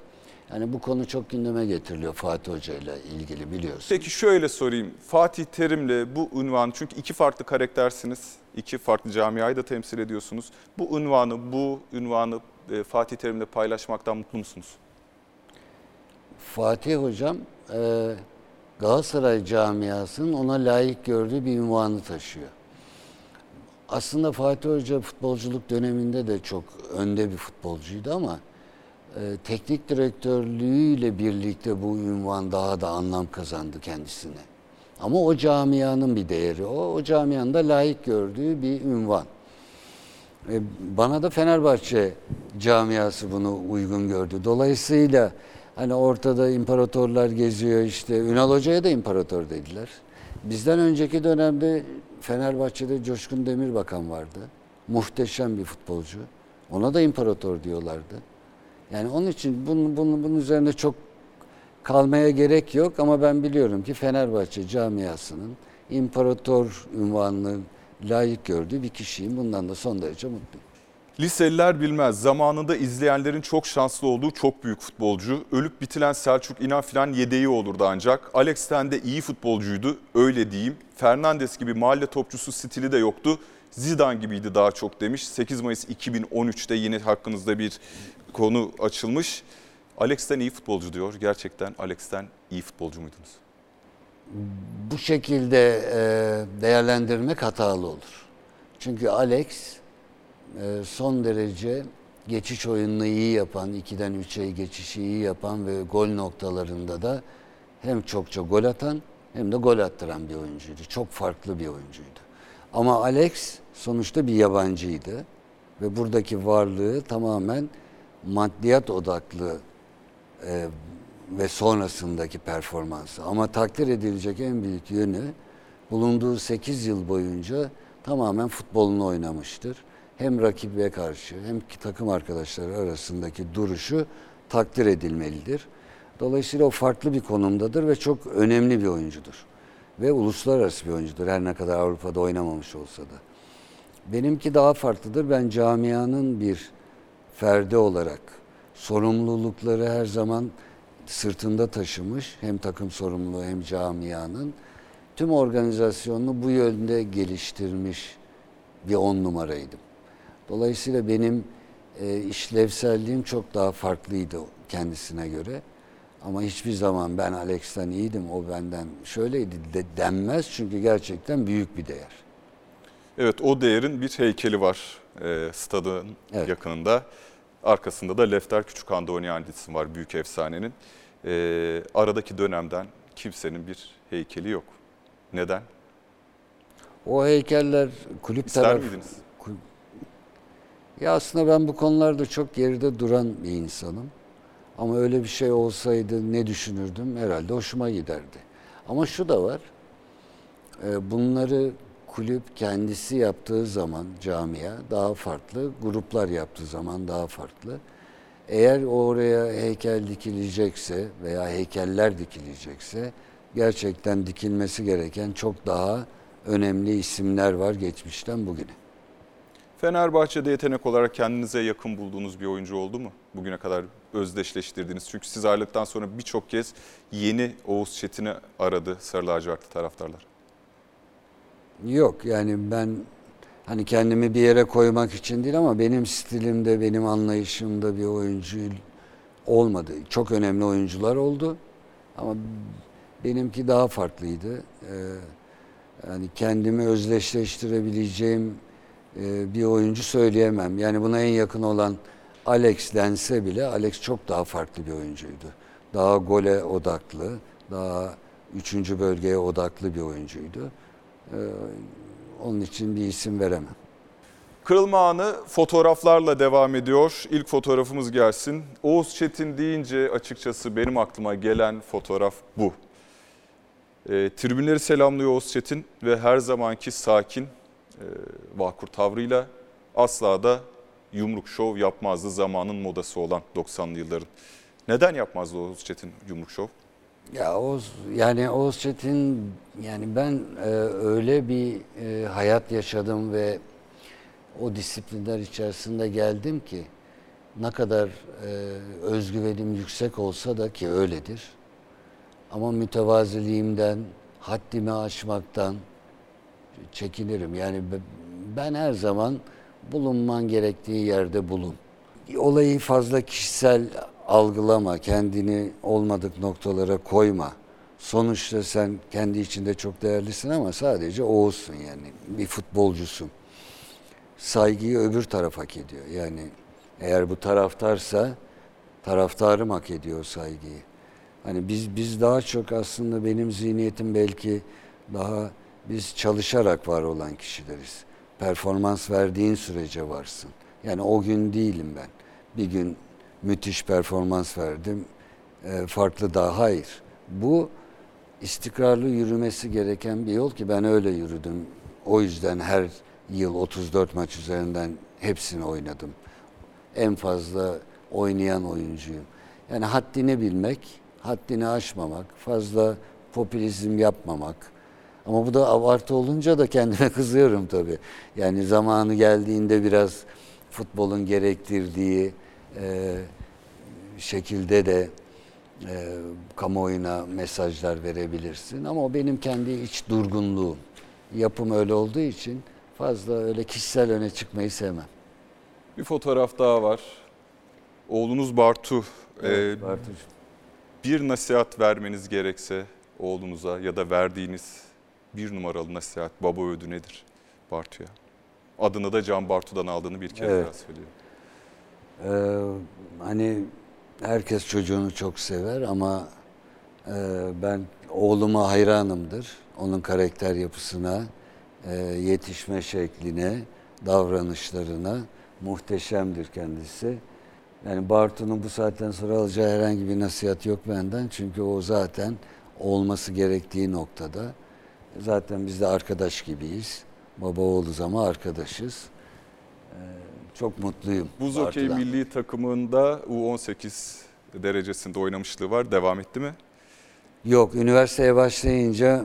yani bu konu çok gündeme getiriliyor Fatih Hoca ile ilgili, biliyorsun. Peki şöyle sorayım. Fatih Terim'le bu unvanı, çünkü iki farklı karaktersiniz, iki farklı camiayı da temsil ediyorsunuz. Bu unvanı Fatih Terim'le paylaşmaktan mutlu musunuz? Fatih Hocam Galatasaray camiasının ona layık gördüğü bir unvanı taşıyor. Aslında Fatih Hoca futbolculuk döneminde de çok önde bir futbolcuydu ama teknik direktörlüğüyle birlikte bu unvan daha da anlam kazandı kendisine. Ama o camianın bir değeri, o camianın da layık gördüğü bir unvan. Bana da Fenerbahçe camiası bunu uygun gördü. Dolayısıyla hani ortada imparatorlar geziyor işte. Ünal Hoca'ya da imparator dediler. Bizden önceki dönemde Fenerbahçe'de Coşkun Demirbakan vardı. Muhteşem bir futbolcu. Ona da imparator diyorlardı. Yani onun için bunun üzerinde çok kalmaya gerek yok ama ben biliyorum ki Fenerbahçe camiasının imparator unvanını layık gördüğü bir kişiyim. Bundan da son derece mutluyum. Liseliler bilmez, zamanında izleyenlerin çok şanslı olduğu çok büyük futbolcu. Ölüp bitilen Selçuk İnan filan yedeği olurdu ancak. Alex'ten de iyi futbolcuydu, öyle diyeyim. Fernandes gibi mahalle topçusu stili de yoktu. Zidane gibiydi daha çok demiş. 8 Mayıs 2013'te yine hakkınızda bir konu açılmış. Alex'ten iyi futbolcu diyor. Gerçekten Alex'ten iyi futbolcu muydunuz? bu şekilde değerlendirmek hatalı olur. Çünkü Alex son derece geçiş oyununu iyi yapan, 2'den 3'e geçişi iyi yapan ve gol noktalarında da hem çokça gol atan hem de gol attıran bir oyuncuydu. Çok farklı bir oyuncuydu. Ama Alex sonuçta bir yabancıydı ve buradaki varlığı tamamen maddiyat odaklı ve sonrasındaki performansı. Ama takdir edilecek en büyük yönü bulunduğu 8 yıl boyunca tamamen futbolunu oynamıştır. Hem rakibe karşı hem takım arkadaşları arasındaki duruşu takdir edilmelidir. Dolayısıyla o farklı bir konumdadır ve çok önemli bir oyuncudur. Ve uluslararası bir oyuncudur, her ne kadar Avrupa'da oynamamış olsa da. Benimki daha farklıdır. Ben camianın bir ferdi olarak sorumlulukları her zaman sırtında taşımış. Hem takım sorumluluğu hem camianın. Tüm organizasyonunu bu yönde geliştirmiş bir 10 numaraydım. Dolayısıyla benim işlevselliğim çok daha farklıydı kendisine göre. Ama hiçbir zaman ben Alex'ten iyiydim, o benden şöyleydi denmez. Çünkü gerçekten büyük bir değer. Evet, o değerin bir heykeli var stadın yakınında. Arkasında da Lefter Küçükhan'da oynayan isim var, büyük efsanenin. Aradaki dönemden kimsenin bir heykeli yok. Neden? O heykeller kulüp İster tarafı... miydiniz? Ya aslında ben bu konularda çok geride duran bir insanım. Ama öyle bir şey olsaydı ne düşünürdüm? Herhalde hoşuma giderdi. Ama şu da var. Bunları kulüp kendisi yaptığı zaman camia daha farklı, gruplar yaptığı zaman daha farklı. Eğer oraya heykel dikilecekse veya heykeller dikilecekse gerçekten dikilmesi gereken çok daha önemli isimler var geçmişten bugüne. Fenerbahçe'de yetenek olarak kendinize yakın bulduğunuz bir oyuncu oldu mu? Bugüne kadar özdeşleştirdiniz. Çünkü siz ayrıldıktan sonra birçok kez yeni Oğuz Çetin'i aradı sarı lacivertli taraftarlar. Yok, yani ben hani kendimi bir yere koymak için değil ama benim stilimde, benim anlayışımda bir oyuncu olmadı. Çok önemli oyuncular oldu ama benimki daha farklıydı. Yani kendimi özdeşleştirebileceğim bir oyuncu söyleyemem. Yani buna en yakın olan Alex dense bile Alex çok daha farklı bir oyuncuydu. Daha gole odaklı, daha 3. bölgeye odaklı bir oyuncuydu. Onun için bir isim veremem. Kırılma anı fotoğraflarla devam ediyor. İlk fotoğrafımız gelsin. Oğuz Çetin deyince açıkçası benim aklıma gelen fotoğraf bu. Tribünleri selamlıyor Oğuz Çetin ve her zamanki sakin, vakur tavrıyla asla da yumruk şov yapmazdı, zamanın modası olan 90'lı yılların. Neden yapmazdı Oğuz Çetin yumruk şov? Ya Oğuz Çetin, yani ben öyle bir hayat yaşadım ve o disiplinler içerisinde geldim ki ne kadar özgüvenim yüksek olsa da, ki öyledir, ama mütevaziliğimden, haddimi aşmaktan çekinirim. Yani ben her zaman bulunman gerektiği yerde bulun. Olayı fazla kişisel algılama, kendini olmadık noktalara koyma. Sonuçta sen kendi içinde çok değerlisin ama sadece Oğuz'sun, yani bir futbolcusun. Saygıyı öbür taraf hak ediyor. Yani eğer bu taraftarsa taraftarım hak ediyor saygıyı. Hani biz daha çok, aslında benim zihniyetim belki daha, biz çalışarak var olan kişileriz. Performans verdiğin sürece varsın. Yani o gün değilim ben. Bir gün müthiş performans verdim, farklı daha hayır. Bu istikrarlı yürümesi gereken bir yol ki ben öyle yürüdüm. O yüzden her yıl 34 maç üzerinden hepsini oynadım. En fazla oynayan oyuncuyum. Yani haddini bilmek, haddini aşmamak, fazla popülizm yapmamak. Ama bu da abartı olunca da kendime kızıyorum tabii. Yani zamanı geldiğinde biraz futbolun gerektirdiği şekilde de kamuoyuna mesajlar verebilirsin. Ama o benim kendi iç durgunluğum. Yapım öyle olduğu için fazla öyle kişisel öne çıkmayı sevmem. Bir fotoğraf daha var. Oğlunuz Bartu. Evet, Bartu. Bir nasihat vermeniz gerekse oğlunuza ya da verdiğiniz bir numaralı nasihat, baba ödü nedir Bartu'ya? Adını da Can Bartu'dan aldığını bir kere daha söylüyor. Hani herkes çocuğunu çok sever ama ben oğluma hayranımdır. Onun karakter yapısına, yetişme şekline, davranışlarına muhteşemdir kendisi. Yani Bartu'nun bu saatten sonra alacağı herhangi bir nasihat yok benden. Çünkü o zaten olması gerektiği noktada. Zaten biz de arkadaş gibiyiz. Baba oğluz ama arkadaşız. Çok mutluyum. Buz okey milli takımında U18 derecesinde oynamışlığı var. Devam etti mi? Yok. Üniversiteye başlayınca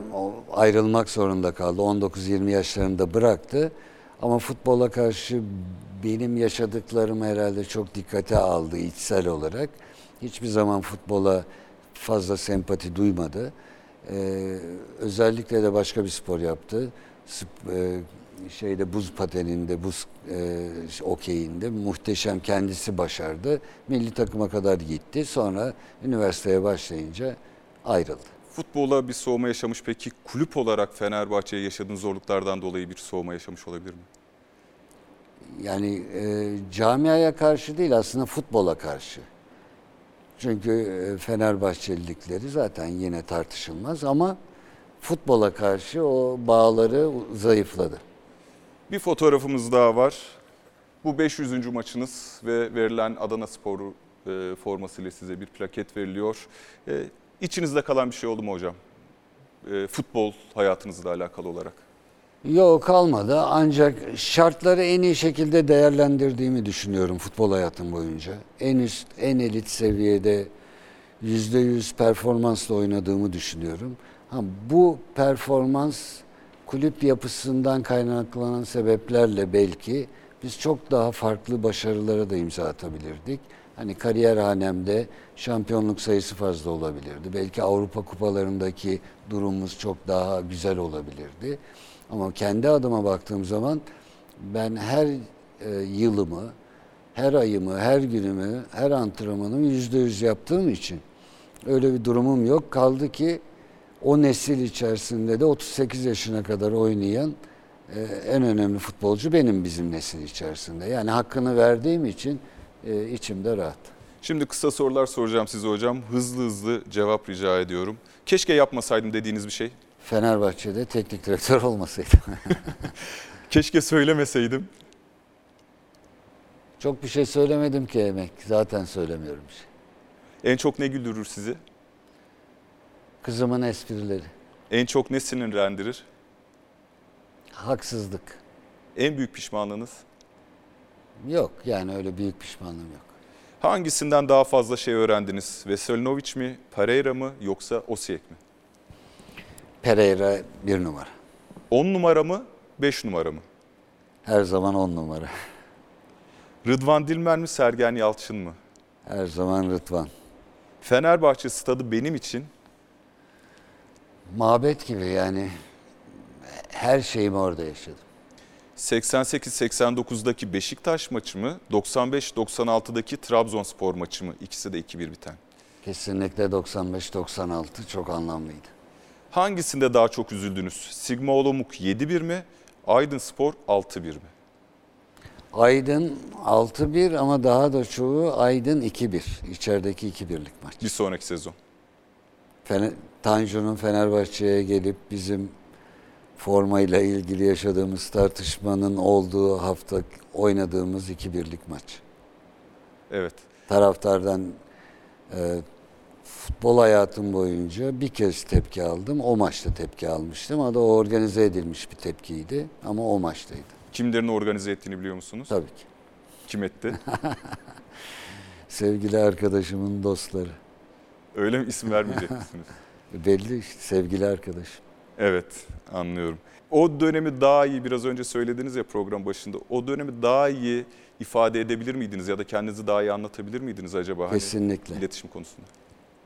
ayrılmak zorunda kaldı. 19-20 yaşlarında bıraktı. Ama futbola karşı benim yaşadıklarım herhalde çok dikkate aldı içsel olarak. Hiçbir zaman futbola fazla sempati duymadı. Özellikle de başka bir spor yaptı. Buz pateninde, buz okeyinde muhteşem kendisi başardı. Milli takıma kadar gitti. Sonra üniversiteye başlayınca ayrıldı. Futbola bir soğuma yaşamış. Peki kulüp olarak Fenerbahçe'ye yaşadığın zorluklardan dolayı bir soğuma yaşamış olabilir mi? Yani camiaya karşı değil, aslında futbola karşı. Çünkü Fenerbahçelilikleri zaten yine tartışılmaz ama futbola karşı o bağları zayıfladı. Bir fotoğrafımız daha var. Bu 500. maçınız ve verilen Adanaspor formasıyla size bir plaket veriliyor. İçinizde kalan bir şey oldu mu hocam? Futbol hayatınızla alakalı olarak. Yok, kalmadı. Ancak şartları en iyi şekilde değerlendirdiğimi düşünüyorum futbol hayatım boyunca. En üst, en elit seviyede %100 performansla oynadığımı düşünüyorum. Bu performans kulüp yapısından kaynaklanan sebeplerle belki biz çok daha farklı başarılara da imza atabilirdik. Hani kariyer hanemde şampiyonluk sayısı fazla olabilirdi. Belki Avrupa kupalarındaki durumumuz çok daha güzel olabilirdi. Ama kendi adıma baktığım zaman ben her yılımı, her ayımı, her günümü, her antrenmanımı %100 yaptığım için öyle bir durumum yok. Kaldı ki o nesil içerisinde de 38 yaşına kadar oynayan en önemli futbolcu benim bizim nesil içerisinde. Yani hakkını verdiğim için içimde rahat. Şimdi kısa sorular soracağım size hocam. Hızlı hızlı cevap rica ediyorum. Keşke yapmasaydım dediğiniz bir şey. Fenerbahçe'de teknik direktör olmasaydım. Keşke söylemeseydim. Çok bir şey söylemedim ki Emek. Zaten söylemiyorum bir şey. En çok ne güldürür sizi? Kızımın esprileri. En çok ne sinirlendirir? Haksızlık. En büyük pişmanlığınız? Yok, yani öyle büyük pişmanlığım yok. Hangisinden daha fazla şey öğrendiniz? Veselinoviç mi, Pereira mı yoksa Osijek mi? Pereira 1 numara. 10 numara mı, 5 numara mı? Her zaman 10 numara. Rıdvan Dilmen mi, Sergen Yalçın mı? Her zaman Rıdvan. Fenerbahçe stadı benim için? Mabet gibi, yani her şeyimi orada yaşadım. 88-89'daki Beşiktaş maçı mı, 95-96'daki Trabzonspor maçı mı? İkisi de 2-1 biten. Kesinlikle 95-96 çok anlamlıydı. Hangisinde daha çok üzüldünüz? Sigma Olomuk 7-1 mi? Aydınspor 6-1 mi? Aydın 6-1 ama daha da çoğu Aydın 2-1. İçerideki 2-1'lik maç. Bir sonraki sezon. Tanju'nun Fenerbahçe'ye gelip bizim formayla ilgili yaşadığımız tartışmanın olduğu hafta oynadığımız 2-1'lik maç. Evet. Taraftardan futbol hayatım boyunca bir kez tepki aldım. O maçta tepki almıştım. O da organize edilmiş bir tepkiydi ama o maçtaydı. Kimlerin organize ettiğini biliyor musunuz? Tabii ki. Kim etti? Sevgili arkadaşımın dostları. Öyle mi? İsim vermeyecek misiniz? Belli işte, sevgili arkadaşım. Evet, anlıyorum. O dönemi daha iyi, biraz önce söylediniz ya program başında, o dönemi daha iyi ifade edebilir miydiniz ya da kendinizi daha iyi anlatabilir miydiniz acaba? Kesinlikle. Hani iletişim konusunda.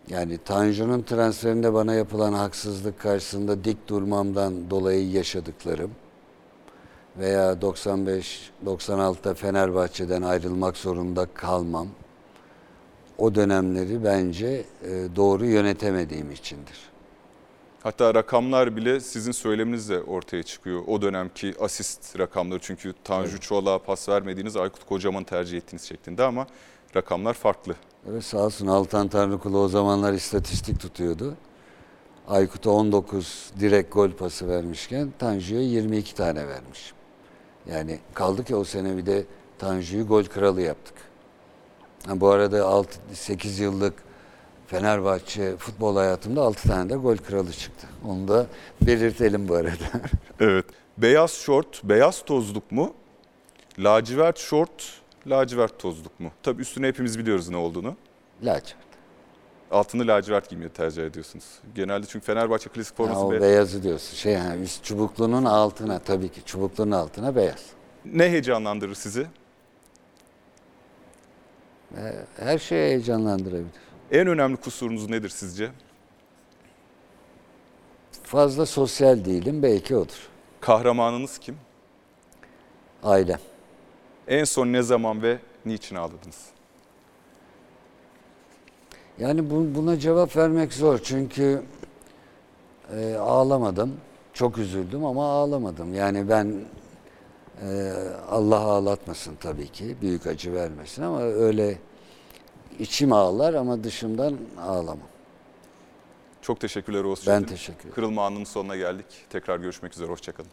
Yani Tanju'nun transferinde bana yapılan haksızlık karşısında dik durmamdan dolayı yaşadıklarım veya 95-96'da Fenerbahçe'den ayrılmak zorunda kalmam, o dönemleri bence doğru yönetemediğim içindir. Hatta rakamlar bile sizin söyleminizle ortaya çıkıyor. O dönemki asist rakamları, çünkü Tanju Çolak'a pas vermediğiniz, Aykut Kocaman'ı tercih ettiğiniz şeklinde, ama rakamlar farklı. Evet, sağ olsun Altan Tanrıkulu o zamanlar istatistik tutuyordu. Aykut'a 19 direkt gol pası vermişken Tanju'ya 22 tane vermiş. Yani kaldı ki o sene bir de Tanju'yu gol kralı yaptık. Yani bu arada 8 yıllık Fenerbahçe futbol hayatımda 6 tane de gol kralı çıktı. Onu da belirtelim bu arada. Evet. Beyaz şort, beyaz tozluk mu? Lacivert şort, lacivert tozluk mu? Tabii üstüne hepimiz biliyoruz ne olduğunu. Lacivert. Altını lacivert giymeyi tercih ediyorsunuz. Genelde çünkü Fenerbahçe klasik forması beyaz. O beyazı diyorsun. Şey yani çubuklunun altına, tabii ki çubuklunun altına beyaz. Ne heyecanlandırır sizi? Her şeye heyecanlandırabilir. En önemli kusurunuz nedir sizce? Fazla sosyal değilim, belki odur. Kahramanınız kim? Ailem. En son ne zaman ve niçin ağladınız? Yani buna cevap vermek zor, çünkü ağlamadım. Çok üzüldüm ama ağlamadım. Yani ben Allah ağlatmasın tabii ki, büyük acı vermesin, ama öyle... İçim ağlar ama dışımdan ağlamam. Çok teşekkürler Oğuz Çetin. Ben teşekkür ederim. Kırılma anının sonuna geldik. Tekrar görüşmek üzere. Hoşçakalın.